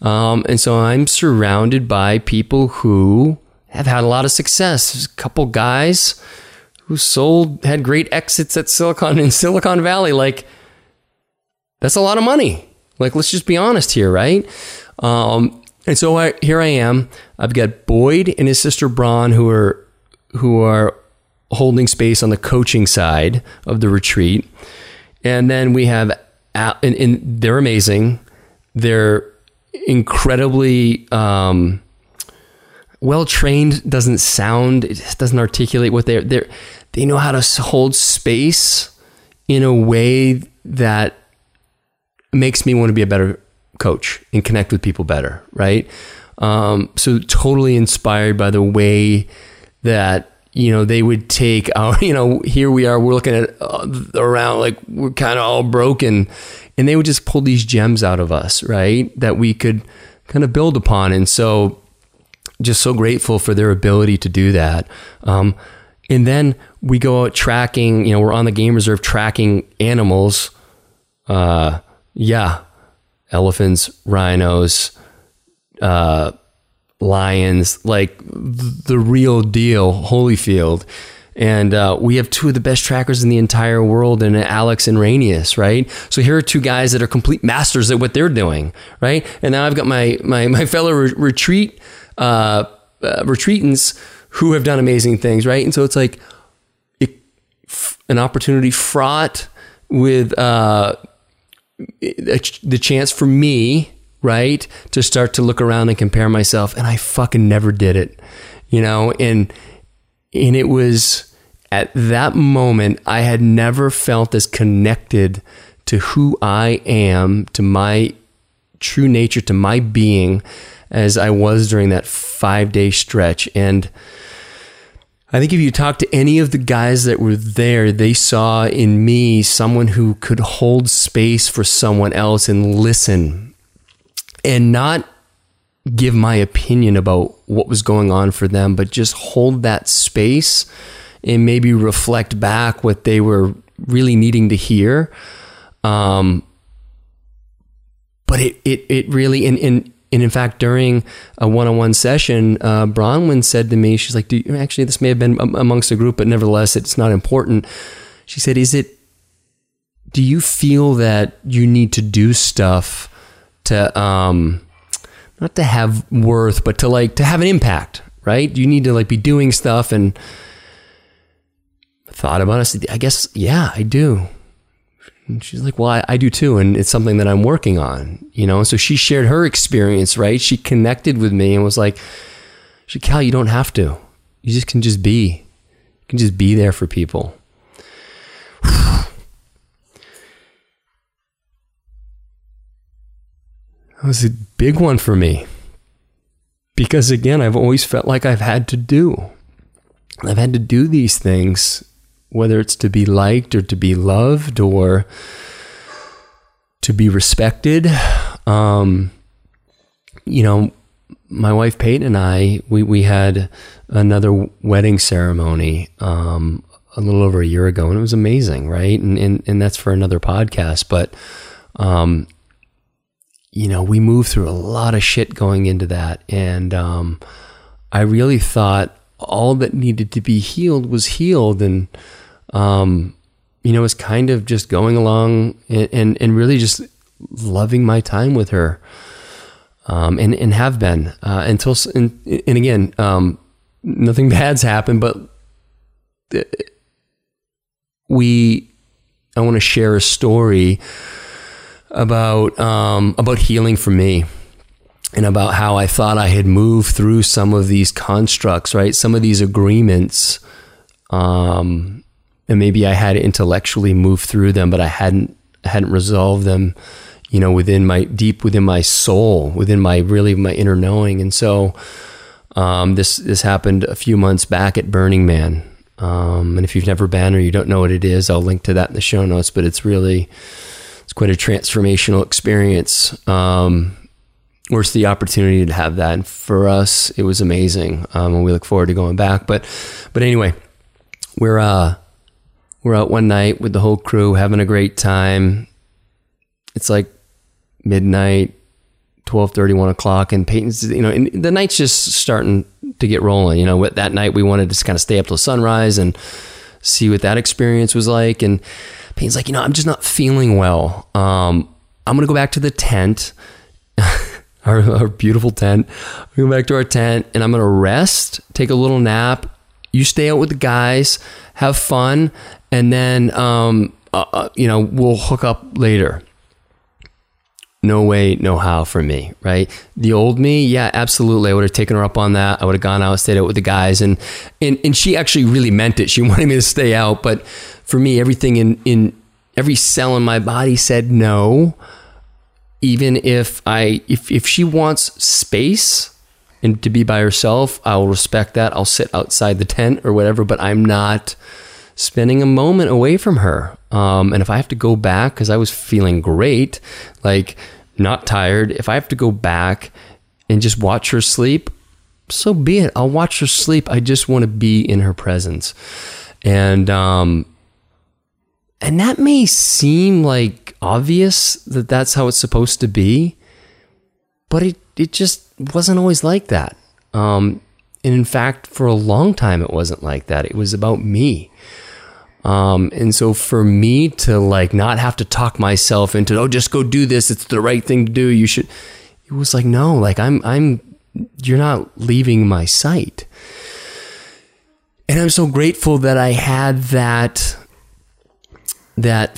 And so I'm surrounded by people who have had a lot of success. There's a couple guys who had great exits at Silicon Valley. Like, that's a lot of money. Like, let's just be honest here, right? And so here I am. I've got Boyd and his sister Bron, who are holding space on the coaching side of the retreat. And then we have, and they're amazing. They're incredibly well-trained, it doesn't articulate what they know how to hold space in a way that makes me want to be a better coach and connect with people better, right? So totally inspired by the way that, you know, they would take our, you know, here we are, we're looking at around like we're kind of all broken, and they would just pull these gems out of us, right? That we could kind of build upon. And so just so grateful for their ability to do that. And then we go out tracking, you know, we're on the game reserve tracking animals. Elephants, rhinos, lions, like the real deal, Holyfield. And we have two of the best trackers in the entire world, and Alex and Rainius, right? So here are two guys that are complete masters at what they're doing, right? And now I've got my fellow retreatants who have done amazing things, right? And so it's like an opportunity fraught with the chance for me, right, to start to look around and compare myself, and I fucking never did it, you know. And it was at that moment I had never felt as connected to who I am, to my true nature, to my being, as I was during that 5-day stretch. And I think if you talk to any of the guys that were there, they saw in me someone who could hold space for someone else and listen, and not give my opinion about what was going on for them, but just hold that space and maybe reflect back what they were really needing to hear. But it really, and in fact, during a one-on-one session, Bronwyn said to me, she's like, actually, this may have been amongst a group, but nevertheless, it's not important. She said, do you feel that you need to do stuff to, not to have worth, but to like, to have an impact, right? You need to like be doing stuff. And I thought about it. I said, I guess, yeah, I do. And she's like, well, I do too. And it's something that I'm working on, you know? So she shared her experience, right? She connected with me and was like, Cal, you don't have to, you just can just be, you can just be there for people. That was a big one for me, because again, I've always felt like I've had to do these things, whether it's to be liked or to be loved or to be respected. You know, my wife Peyton and I, we had another wedding ceremony a little over a year ago, and it was amazing, right? And that's for another podcast, but you know, we moved through a lot of shit going into that. And I really thought all that needed to be healed was healed. And, you know, it's kind of just going along and really just loving my time with her, and have been until, and again, nothing bad's happened, but I want to share a story about healing for me, and about how I thought I had moved through some of these constructs, right? Some of these agreements, and maybe I had intellectually moved through them, but I hadn't resolved them you know, within my deep, within my soul, within my really my inner knowing. And so this happened a few months back at Burning Man. And if you've never been or you don't know what it is, I'll link to that in the show notes, but it's quite a transformational experience. Where's the opportunity to have that? And for us, it was amazing. And we look forward to going back, but anyway, we're out one night with the whole crew, having a great time. It's like midnight, 12:30, 1 o'clock, and Peyton's, you know, and the night's just starting to get rolling. You know, that night we wanted to just kind of stay up till sunrise and see what that experience was like. And Peyton's like, you know, I'm just not feeling well. I'm going to go back to the tent, our beautiful tent. We go back to our tent and I'm going to rest, take a little nap. You stay out with the guys, have fun. And then, you know, we'll hook up later. No way, no how for me, right? The old me, yeah, absolutely. I would have taken her up on that. I would have gone out, stayed out with the guys. And she actually really meant it. She wanted me to stay out. But for me, everything in every cell in my body said no. Even if she wants space and to be by herself, I will respect that. I'll sit outside the tent or whatever, but I'm not spending a moment away from her. And if I have to go back, because I was feeling great, like not tired, if I have to go back and just watch her sleep, so be it. I'll watch her sleep. I just want to be in her presence. And that may seem like obvious that that's how it's supposed to be, but it just wasn't always like that. And in fact, for a long time, it wasn't like that. It was about me. And so for me to like not have to talk myself into, oh, just go do this, it's the right thing to do, you should, it was like, no, like you're not leaving my sight. And I'm so grateful that I had that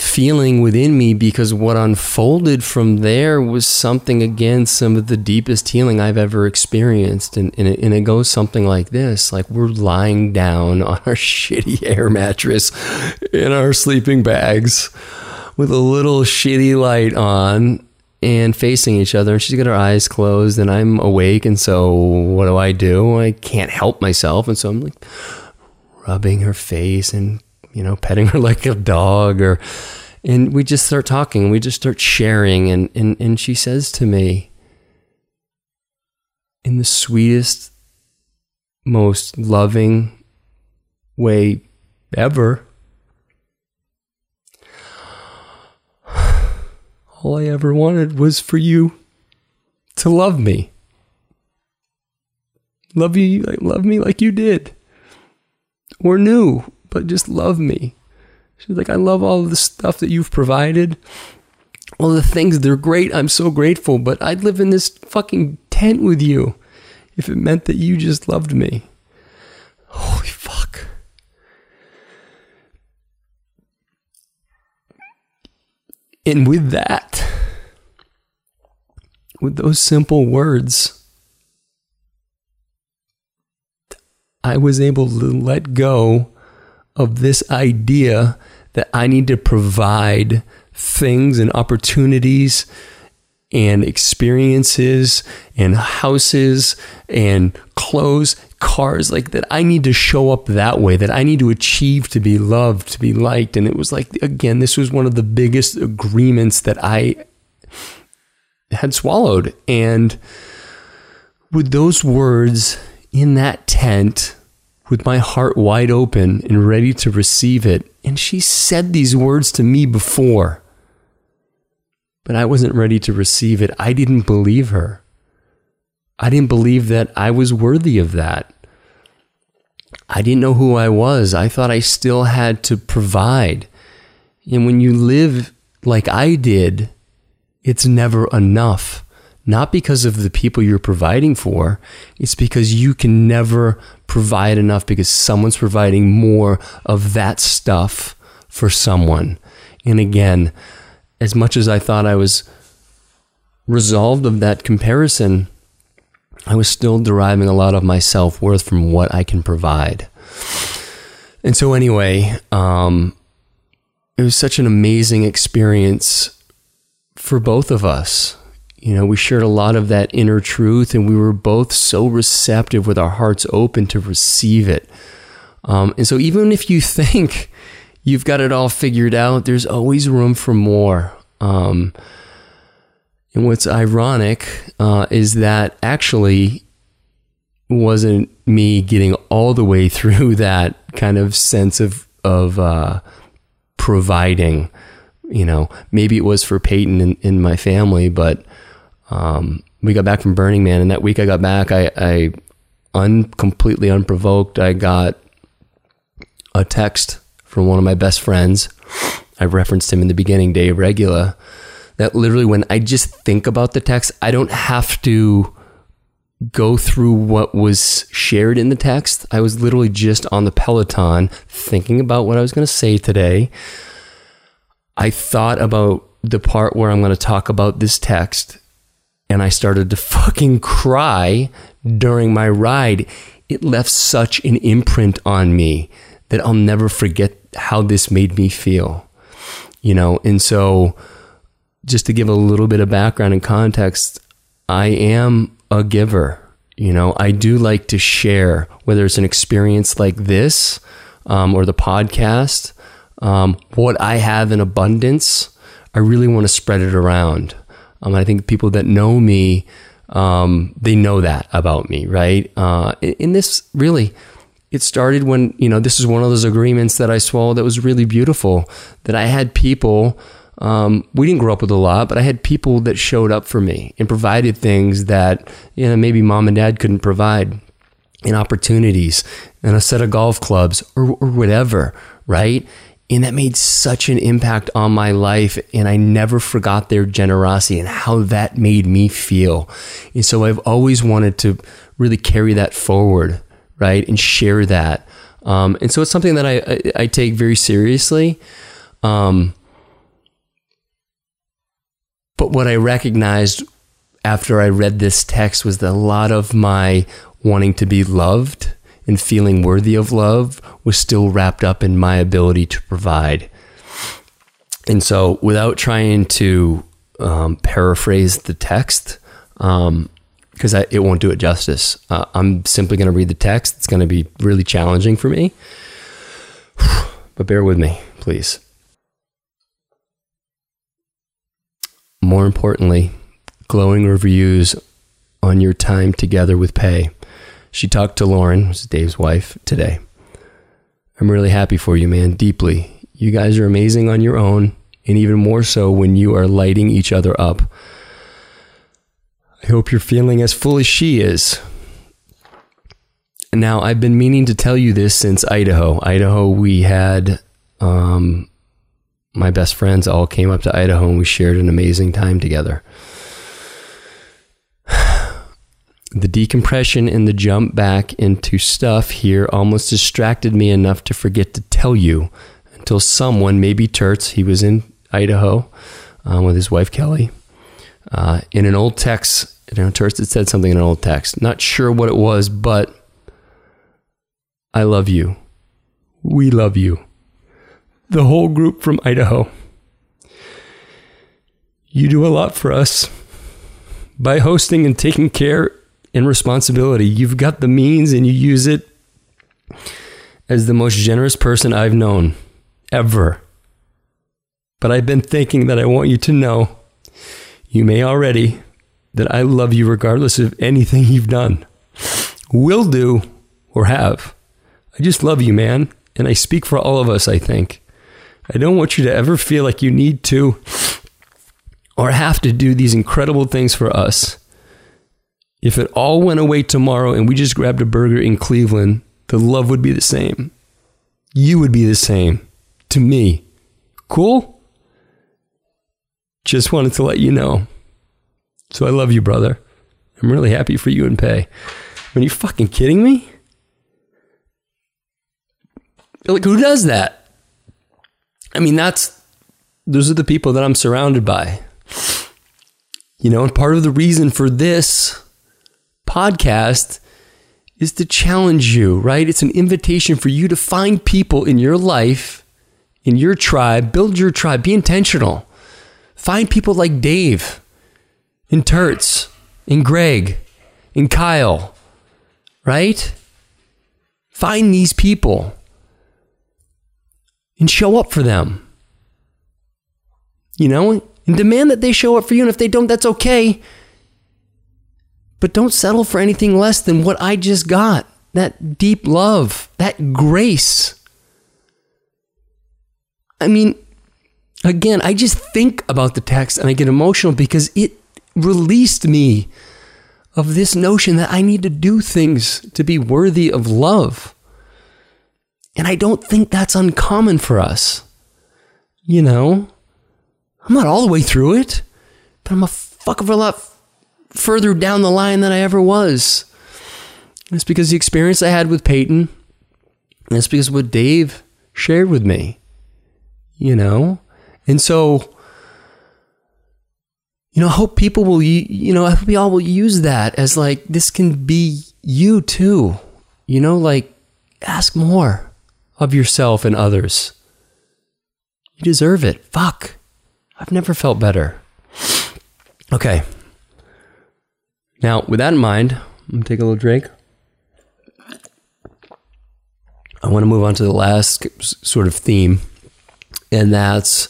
feeling within me, because what unfolded from there was something, again, some of the deepest healing I've ever experienced. And it goes something like this, like we're lying down on our shitty air mattress in our sleeping bags with a little shitty light on and facing each other. And she's got her eyes closed and I'm awake. And so what do? I can't help myself. And so I'm like rubbing her face and, you know, petting her like a dog, and we just start talking, we just start sharing. And she says to me in the sweetest, most loving way ever, all I ever wanted was for you to love me. Love me like you did or knew. But just love me. She's like, I love all of the stuff that you've provided. All the things, they're great. I'm so grateful. But I'd live in this fucking tent with you if it meant that you just loved me. Holy fuck. And with that, with those simple words, I was able to let go of this idea that I need to provide things and opportunities and experiences and houses and clothes, cars, like that I need to show up that way, that I need to achieve to be loved, to be liked. And it was like, again, this was one of the biggest agreements that I had swallowed. And with those words in that tent, with my heart wide open and ready to receive it. And she said these words to me before, but I wasn't ready to receive it. I didn't believe her. I didn't believe that I was worthy of that. I didn't know who I was. I thought I still had to provide. And when you live like I did, it's never enough. Not because of the people you're providing for, it's because you can never provide enough, because someone's providing more of that stuff for someone. And again, as much as I thought I was resolved of that comparison, I was still deriving a lot of my self-worth from what I can provide. And so anyway, it was such an amazing experience for both of us. You know, we shared a lot of that inner truth, and we were both so receptive with our hearts open to receive it. And so even if you think you've got it all figured out, there's always room for more. And what's ironic is that actually wasn't me getting all the way through that kind of sense of providing. You know, maybe it was for Peyton in my family, but we got back from Burning Man, and that week I got back, completely unprovoked, I got a text from one of my best friends. I referenced him in the beginning, Dave Regula, that literally when I just think about the text, I don't have to go through what was shared in the text. I was literally just on the Peloton thinking about what I was going to say today. I thought about the part where I'm going to talk about this text, and I started to fucking cry during my ride. It left such an imprint on me that I'll never forget how this made me feel, you know? And so just to give a little bit of background and context, I am a giver, you know, I do like to share, whether it's an experience like this, or the podcast, what I have in abundance. I really want to spread it around. I think people that know me, they know that about me, right? In this really, it started when, you know, this is one of those agreements that I swallowed that was really beautiful, that I had people, we didn't grow up with a lot, but I had people that showed up for me and provided things that, you know, maybe mom and dad couldn't provide, and opportunities and a set of golf clubs or whatever, right? And that made such an impact on my life, and I never forgot their generosity and how that made me feel. And so I've always wanted to really carry that forward, right? And share that. And so it's something that I take very seriously. But what I recognized after I read this text was that a lot of my wanting to be loved and feeling worthy of love was still wrapped up in my ability to provide. And so without trying to paraphrase the text, because it won't do it justice, I'm simply going to read the text. It's going to be really challenging for me, but bear with me, please. More importantly, glowing reviews on your time together with Pay. She talked to Lauren, who's Dave's wife, today. I'm really happy for you, man, deeply. You guys are amazing on your own, and even more so when you are lighting each other up. I hope you're feeling as full as she is. Now, I've been meaning to tell you this since Idaho. Idaho, we had my best friends all came up to Idaho, and we shared an amazing time together. The decompression and the jump back into stuff here almost distracted me enough to forget to tell you until someone, maybe Terts, he was in Idaho with his wife Kelly. In an old text, you know, Terts had said something in an old text. Not sure what it was, but I love you. We love you. The whole group from Idaho. You do a lot for us. By hosting and taking care and responsibility, you've got the means and you use it as the most generous person I've known, ever. But I've been thinking that I want you to know, you may already, that I love you regardless of anything you've done, will do, or have. I just love you, man. And I speak for all of us, I think. I don't want you to ever feel like you need to or have to do these incredible things for us. If it all went away tomorrow and we just grabbed a burger in Cleveland, the love would be the same. You would be the same to me. Cool? Just wanted to let you know. So I love you, brother. I'm really happy for you and Pay. Are you fucking kidding me? Like, who does that? I mean, those are the people that I'm surrounded by. You know, and part of the reason for this podcast is to challenge you, right? It's an invitation for you to find people in your life, in your tribe, build your tribe, be intentional. Find people like Dave and Terts and Greg and Kyle, right? Find these people and show up for them. You know, and demand that they show up for you. And if they don't, that's okay. But don't settle for anything less than what I just got. That deep love, that grace. I mean, again, I just think about the text and I get emotional because it released me of this notion that I need to do things to be worthy of love. And I don't think that's uncommon for us. You know, I'm not all the way through it, but I'm a fuck of a lot further down the line than I ever was. And it's because the experience I had with Peyton, and it's because of what Dave shared with me, you know? And so, you know, I hope people will, you know, I hope we all will use that as like, this can be you too, you know, like ask more of yourself and others. You deserve it. Fuck. I've never felt better. Okay. Now, with that in mind, I'm going to take a little drink. I want to move on to the last sort of theme, and that's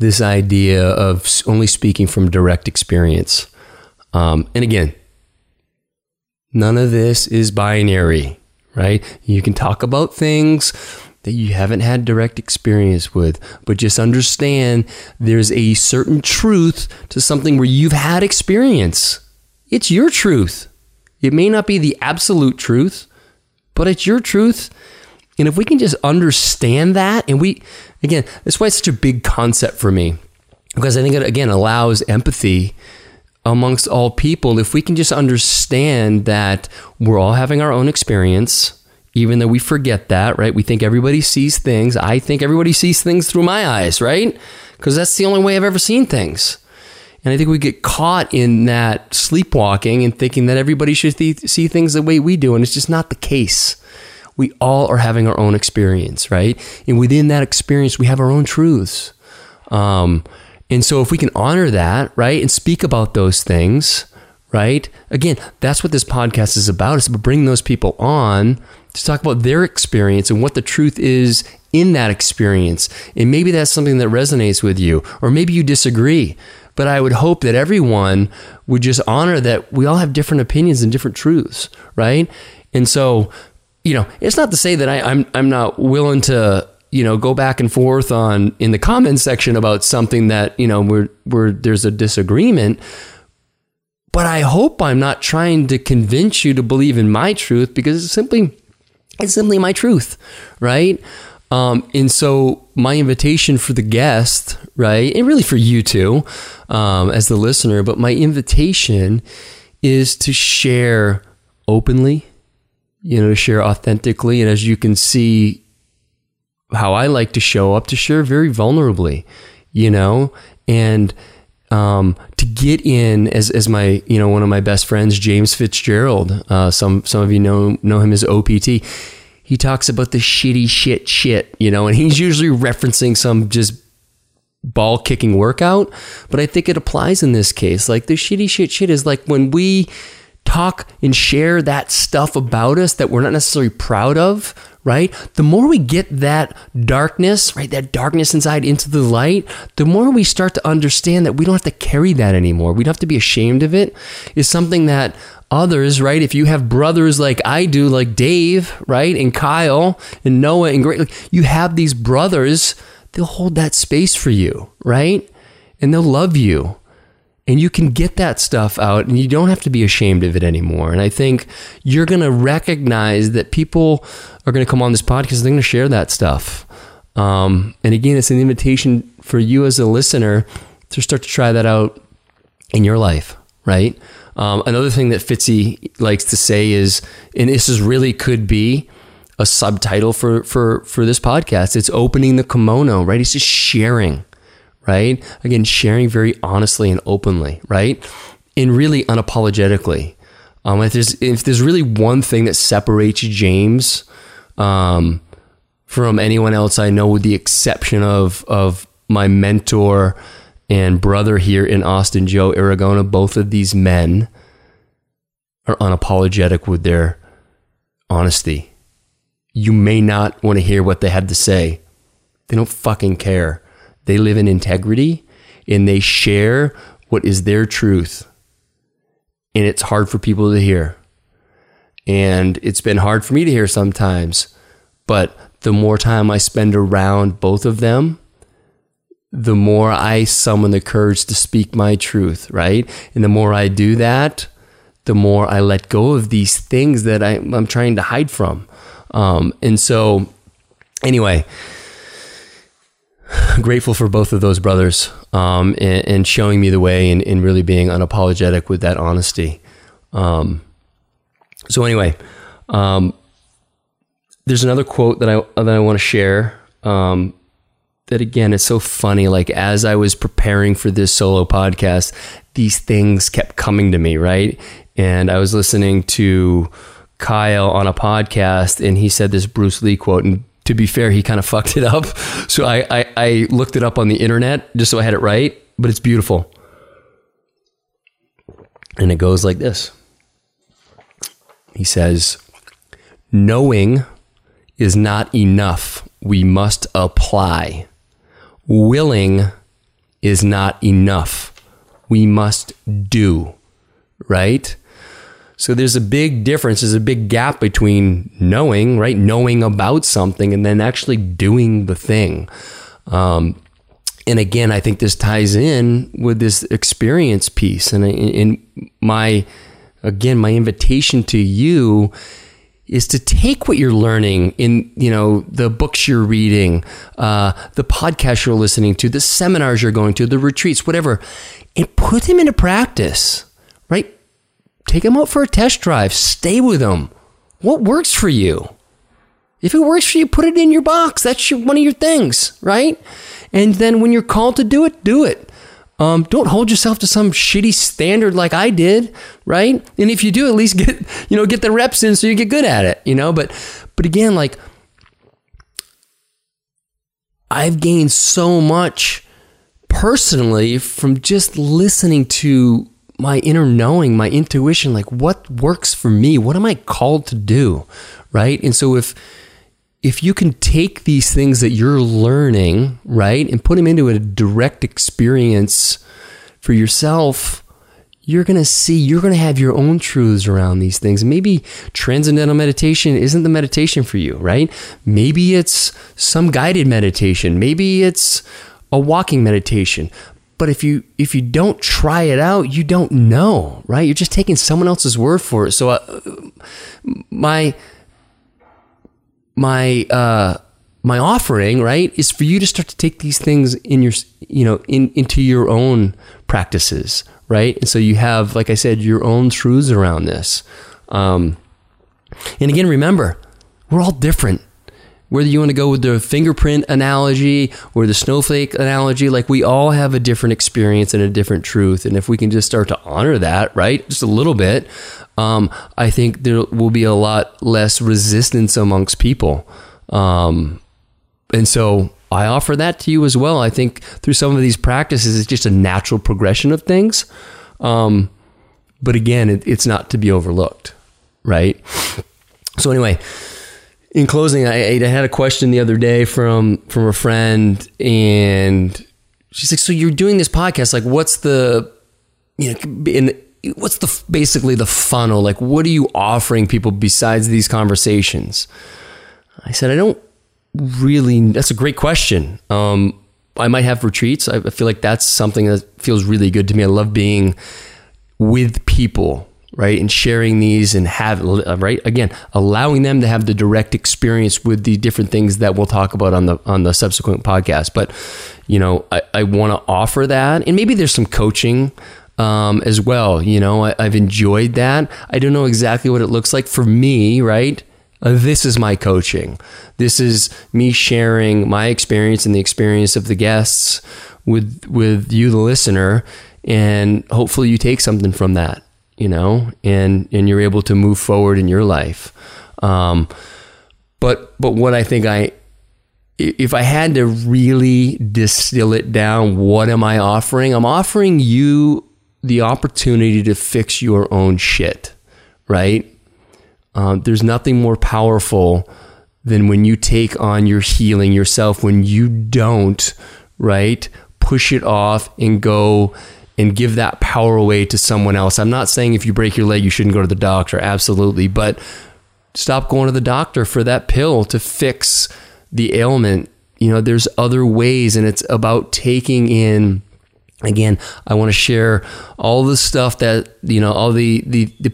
this idea of only speaking from direct experience. And again, none of this is binary, right? You can talk about things that you haven't had direct experience with, but just understand there's a certain truth to something where you've had experience. It's your truth. It may not be the absolute truth, but it's your truth. And if we can just understand that, and we, again, that's why it's such a big concept for me, because I think it, again, allows empathy amongst all people. If we can just understand that we're all having our own experience, even though we forget that, right? We think everybody sees things. I think everybody sees things through my eyes, right? Because that's the only way I've ever seen things. And I think we get caught in that sleepwalking and thinking that everybody should see things the way we do. And it's just not the case. We all are having our own experience, right? And within that experience, we have our own truths. And so if we can honor that, right, and speak about those things, right? Again, that's what this podcast is about, is to bring those people on to talk about their experience and what the truth is in that experience. And maybe that's something that resonates with you, or maybe you disagree. But I would hope that everyone would just honor that we all have different opinions and different truths, right? And so, you know, it's not to say that I'm not willing to, you know, go back and forth on in the comments section about something that, you know, where there's a disagreement, but I hope I'm not trying to convince you to believe in my truth, because it's simply my truth, right? And so my invitation for the guest, right, and really for you too, as the listener, but my invitation is to share openly, you know, to share authentically. And as you can see how I like to show up, to share very vulnerably, you know, and to get in as my, you know, one of my best friends, James Fitzgerald, some of you know him as OPT. He talks about the shitty shit, you know, and he's usually referencing some just ball kicking workout. But I think it applies in this case. Like the shitty shit is like when we talk and share that stuff about us that we're not necessarily proud of, right? The more we get that darkness, right, that darkness inside into the light, the more we start to understand that we don't have to carry that anymore. We don't have to be ashamed of it. It's something that others, right, if you have brothers like I do, like Dave, right, and Kyle and Noah and Greg, like you have these brothers, they'll hold that space for you, right? And they'll love you. And you can get that stuff out and you don't have to be ashamed of it anymore. And I think you're going to recognize that people are going to come on this podcast and they're going to share that stuff. And again, it's an invitation for you as a listener to start to try that out in your life, right? Another thing that Fitzy likes to say is, and this is really could be a subtitle for this podcast, it's opening the kimono, right? It's just sharing. Right? Again, sharing very honestly and openly, right? And really unapologetically. If there's really one thing that separates James from anyone else I know, with the exception of my mentor and brother here in Austin, Joe Aragona, both of these men are unapologetic with their honesty. You may not want to hear what they had to say. They don't fucking care. They live in integrity and they share what is their truth. And it's hard for people to hear. And it's been hard for me to hear sometimes. But the more time I spend around both of them, the more I summon the courage to speak my truth, right? And the more I do that, the more I let go of these things that I'm trying to hide from. And so anyway, grateful for both of those brothers and showing me the way and really being unapologetic with that honesty. So anyway, there's another quote that I want to share. That again, it's so funny. Like as I was preparing for this solo podcast, these things kept coming to me, right? And I was listening to Kyle on a podcast and he said this Bruce Lee quote, and to be fair, he kind of fucked it up. So I looked it up on the internet just so I had it right, but it's beautiful. And it goes like this. He says, knowing is not enough. We must apply. Willing is not enough. We must do, right? So there's a big difference. There's a big gap between knowing, right? Knowing about something and then actually doing the thing. And again, I think this ties in with this experience piece. And in my invitation to you is to take what you're learning in, the books you're reading, the podcasts you're listening to, the seminars you're going to, the retreats, whatever, and put them into practice, right? Take them out for a test drive. Stay with them. What works for you? If it works for you, put it in your box. That's one of your things, right? And then when you're called to do it, do it. Don't hold yourself to some shitty standard like I did, right? And if you do, at least get the reps in so you get good at it, But again, like I've gained so much personally from just listening to my inner knowing, my intuition, like what works for me? What am I called to do, right? And so if you can take these things that you're learning, right, and put them into a direct experience for yourself, you're going to have your own truths around these things. Maybe transcendental meditation isn't the meditation for you, right? Maybe it's some guided meditation. Maybe it's a walking meditation. But if you don't try it out, you don't know, right? You're just taking someone else's word for it. So my offering, right, is for you to start to take these things in your, into your own practices, right? And so you have, like I said, your own truths around this. And again, remember, we're all different. Whether you want to go with the fingerprint analogy or the snowflake analogy, like we all have a different experience and a different truth. And if we can just start to honor that, right, just a little bit, I think there will be a lot less resistance amongst people. And so I offer that to you as well. I think through some of these practices, it's just a natural progression of things. But again, it's not to be overlooked, right? So anyway, in closing, I had a question the other day from a friend, and she's like, so you're doing this podcast, like what's the, what's the basically the funnel? Like, what are you offering people besides these conversations? I said, I don't really. That's a great question. I might have retreats. I feel like that's something that feels really good to me. I love being with people, right, and sharing these and right again, allowing them to have the direct experience with the different things that we'll talk about on the subsequent podcast. But I want to offer that, and maybe there's some coaching. As well, I've enjoyed that. I don't know exactly what it looks like for me, right? This is my coaching. This is me sharing my experience and the experience of the guests with you, the listener, and hopefully you take something from that, and you're able to move forward in your life. But what I think I if I had to really distill it down, what am I offering? I'm offering you the opportunity to fix your own shit, right? There's nothing more powerful than when you take on your healing yourself, when you don't, right, push it off and go and give that power away to someone else. I'm not saying if you break your leg, you shouldn't go to the doctor. Absolutely. But stop going to the doctor for that pill to fix the ailment. You know, there's other ways, and it's about taking in. Again, I want to share all the stuff that, you know, all the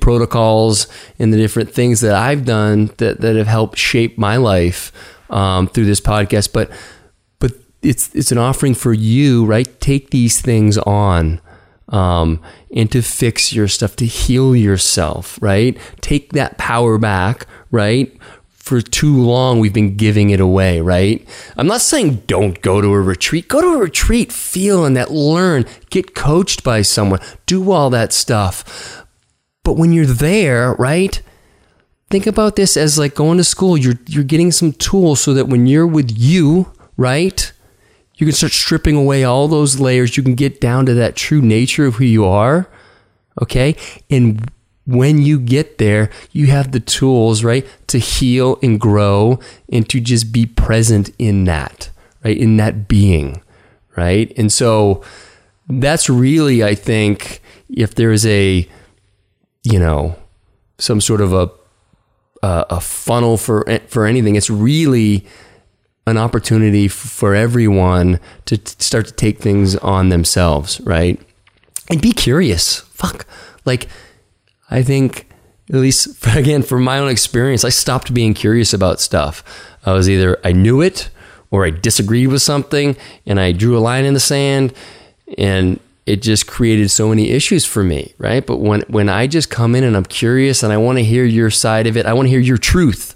protocols and the different things that I've done that have helped shape my life through this podcast. But it's an offering for you, right? Take these things on and to fix your stuff, to heal yourself, right? Take that power back, right? For too long, we've been giving it away, right? I'm not saying don't go to a retreat. Go to a retreat, feel and that, learn, get coached by someone, do all that stuff. But when you're there, right, think about this as like going to school. You're getting some tools so that when you're with you, right, you can start stripping away all those layers. You can get down to that true nature of who you are, okay? And when you get there, you have the tools, right, to heal and grow and to just be present in that, right, in that being, right? And so that's really, I think, if there is a, you know, some sort of a funnel for anything, it's really an opportunity for everyone to start to take things on themselves, right? And be curious. Fuck. Like, I think, at least again, from my own experience, I stopped being curious about stuff. I was either, I knew it, or I disagreed with something, and I drew a line in the sand, and it just created so many issues for me, right? But when I just come in and I'm curious, and I want to hear your side of it, I want to hear your truth,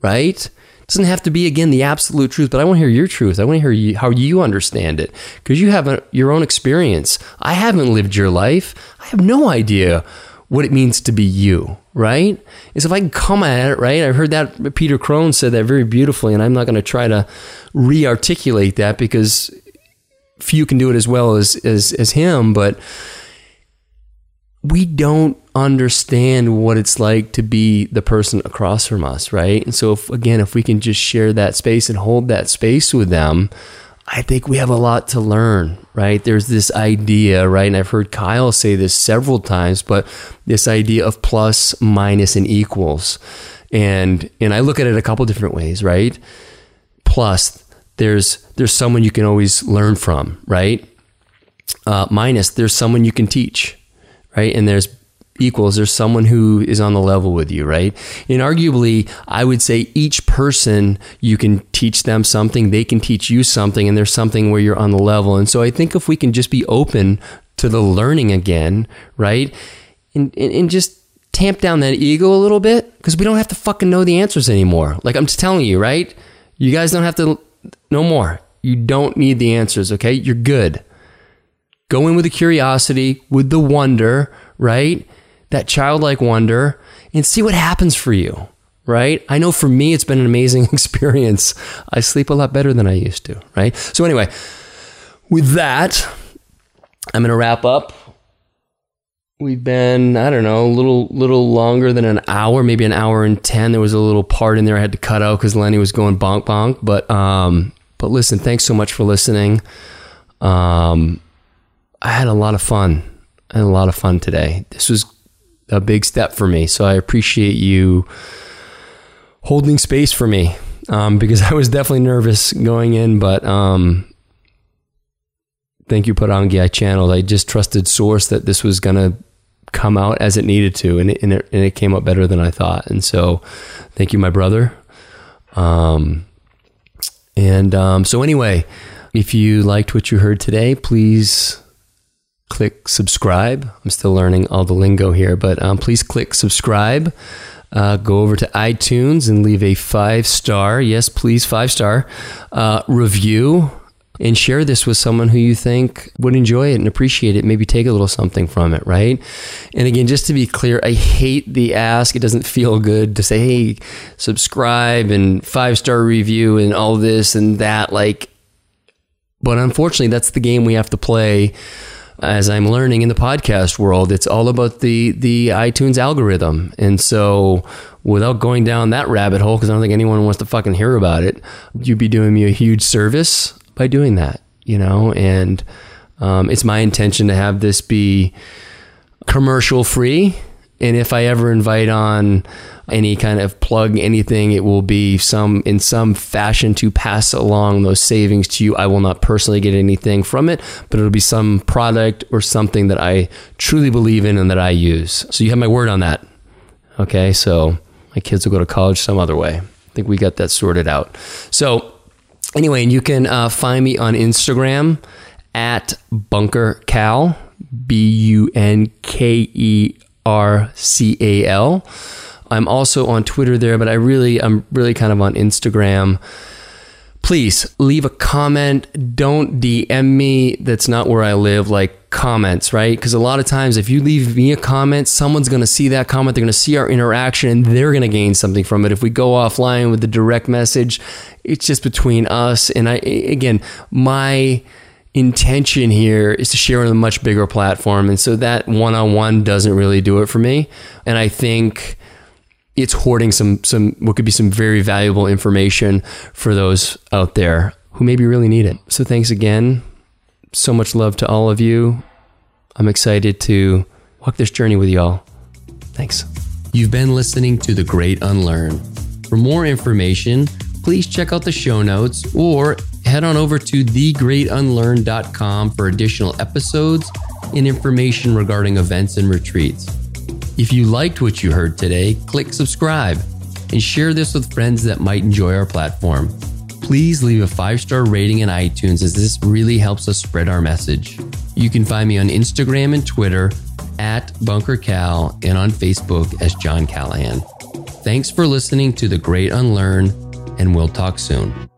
right? It doesn't have to be, again, the absolute truth, but I want to hear your truth. I want to hear you, how you understand it, because you have your own experience. I haven't lived your life. I have no idea what it means to be you, right? Is if I can come at it, right? I heard that Peter Crone said that very beautifully, and I'm not going to try to re-articulate that because few can do it as well as him, but we don't understand what it's like to be the person across from us, right? And so, if we can just share that space and hold that space with them, I think we have a lot to learn, right? There's this idea, right? And I've heard Kyle say this several times, but this idea of plus, minus, and equals. And I look at it a couple different ways, right? Plus, there's someone you can always learn from, right? Minus, there's someone you can teach, right? And there's equals, there's someone who is on the level with you, right? And arguably, I would say each person, you can teach them something, they can teach you something, and there's something where you're on the level. And so I think if we can just be open to the learning again, right? And just tamp down that ego a little bit, because we don't have to fucking know the answers anymore. Like, I'm just telling you, right? You guys don't have to know more. You don't need the answers, okay? You're good. Go in with the curiosity, with the wonder, right? That childlike wonder, and see what happens for you, right? I know for me, it's been an amazing experience. I sleep a lot better than I used to, right? So anyway, with that, I'm going to wrap up. We've been, I don't know, a little longer than an hour, maybe an hour and 10. There was a little part in there I had to cut out because Lenny was going bonk, bonk. But listen, thanks so much for listening. I had a lot of fun. I had a lot of fun today. This was a big step for me. So I appreciate you holding space for me because I was definitely nervous going in, but thank you, Porangui. I just trusted source that this was going to come out as it needed to, and it came out better than I thought. And so thank you, my brother. So anyway, if you liked what you heard today, please click subscribe. I'm still learning all the lingo here, but please click subscribe. Go over to iTunes and leave a 5-star, yes, please, 5-star review. and share this with someone who you think would enjoy it and appreciate it, maybe take a little something from it, right? And again, just to be clear, I hate the ask. It doesn't feel good to say, hey, subscribe and 5-star review and all this and that, like, but unfortunately, that's the game we have to play. As I'm learning in the podcast world, it's all about the iTunes algorithm. And so without going down that rabbit hole, because I don't think anyone wants to fucking hear about it, you'd be doing me a huge service by doing that, you know? And it's my intention to have this be commercial free. And if I ever invite on any kind of plug, anything, it will be in some fashion to pass along those savings to you. I will not personally get anything from it, but it'll be some product or something that I truly believe in and that I use. So you have my word on that. Okay, so my kids will go to college some other way. I think we got that sorted out. So anyway, and you can find me on Instagram at BunkerCal, BUNKERCAL. I'm also on Twitter there, but I'm really kind of on Instagram. Please leave a comment. Don't DM me. That's not where I live. Like comments, right? Because a lot of times if you leave me a comment, someone's going to see that comment. They're going to see our interaction and they're going to gain something from it. If we go offline with the direct message, it's just between us. And again, my intention here is to share on a much bigger platform. And so that one-on-one doesn't really do it for me. And I think it's hoarding some what could be some very valuable information for those out there who maybe really need it. So thanks again. So much love to all of you. I'm excited to walk this journey with y'all. Thanks. You've been listening to The Great Unlearn. For more information, please check out the show notes or head on over to thegreatunlearn.com for additional episodes and information regarding events and retreats. If you liked what you heard today, click subscribe and share this with friends that might enjoy our platform. Please leave a 5-star rating in iTunes, as this really helps us spread our message. You can find me on Instagram and Twitter at BunkerCal and on Facebook as John Callahan. Thanks for listening to The Great Unlearn, and we'll talk soon.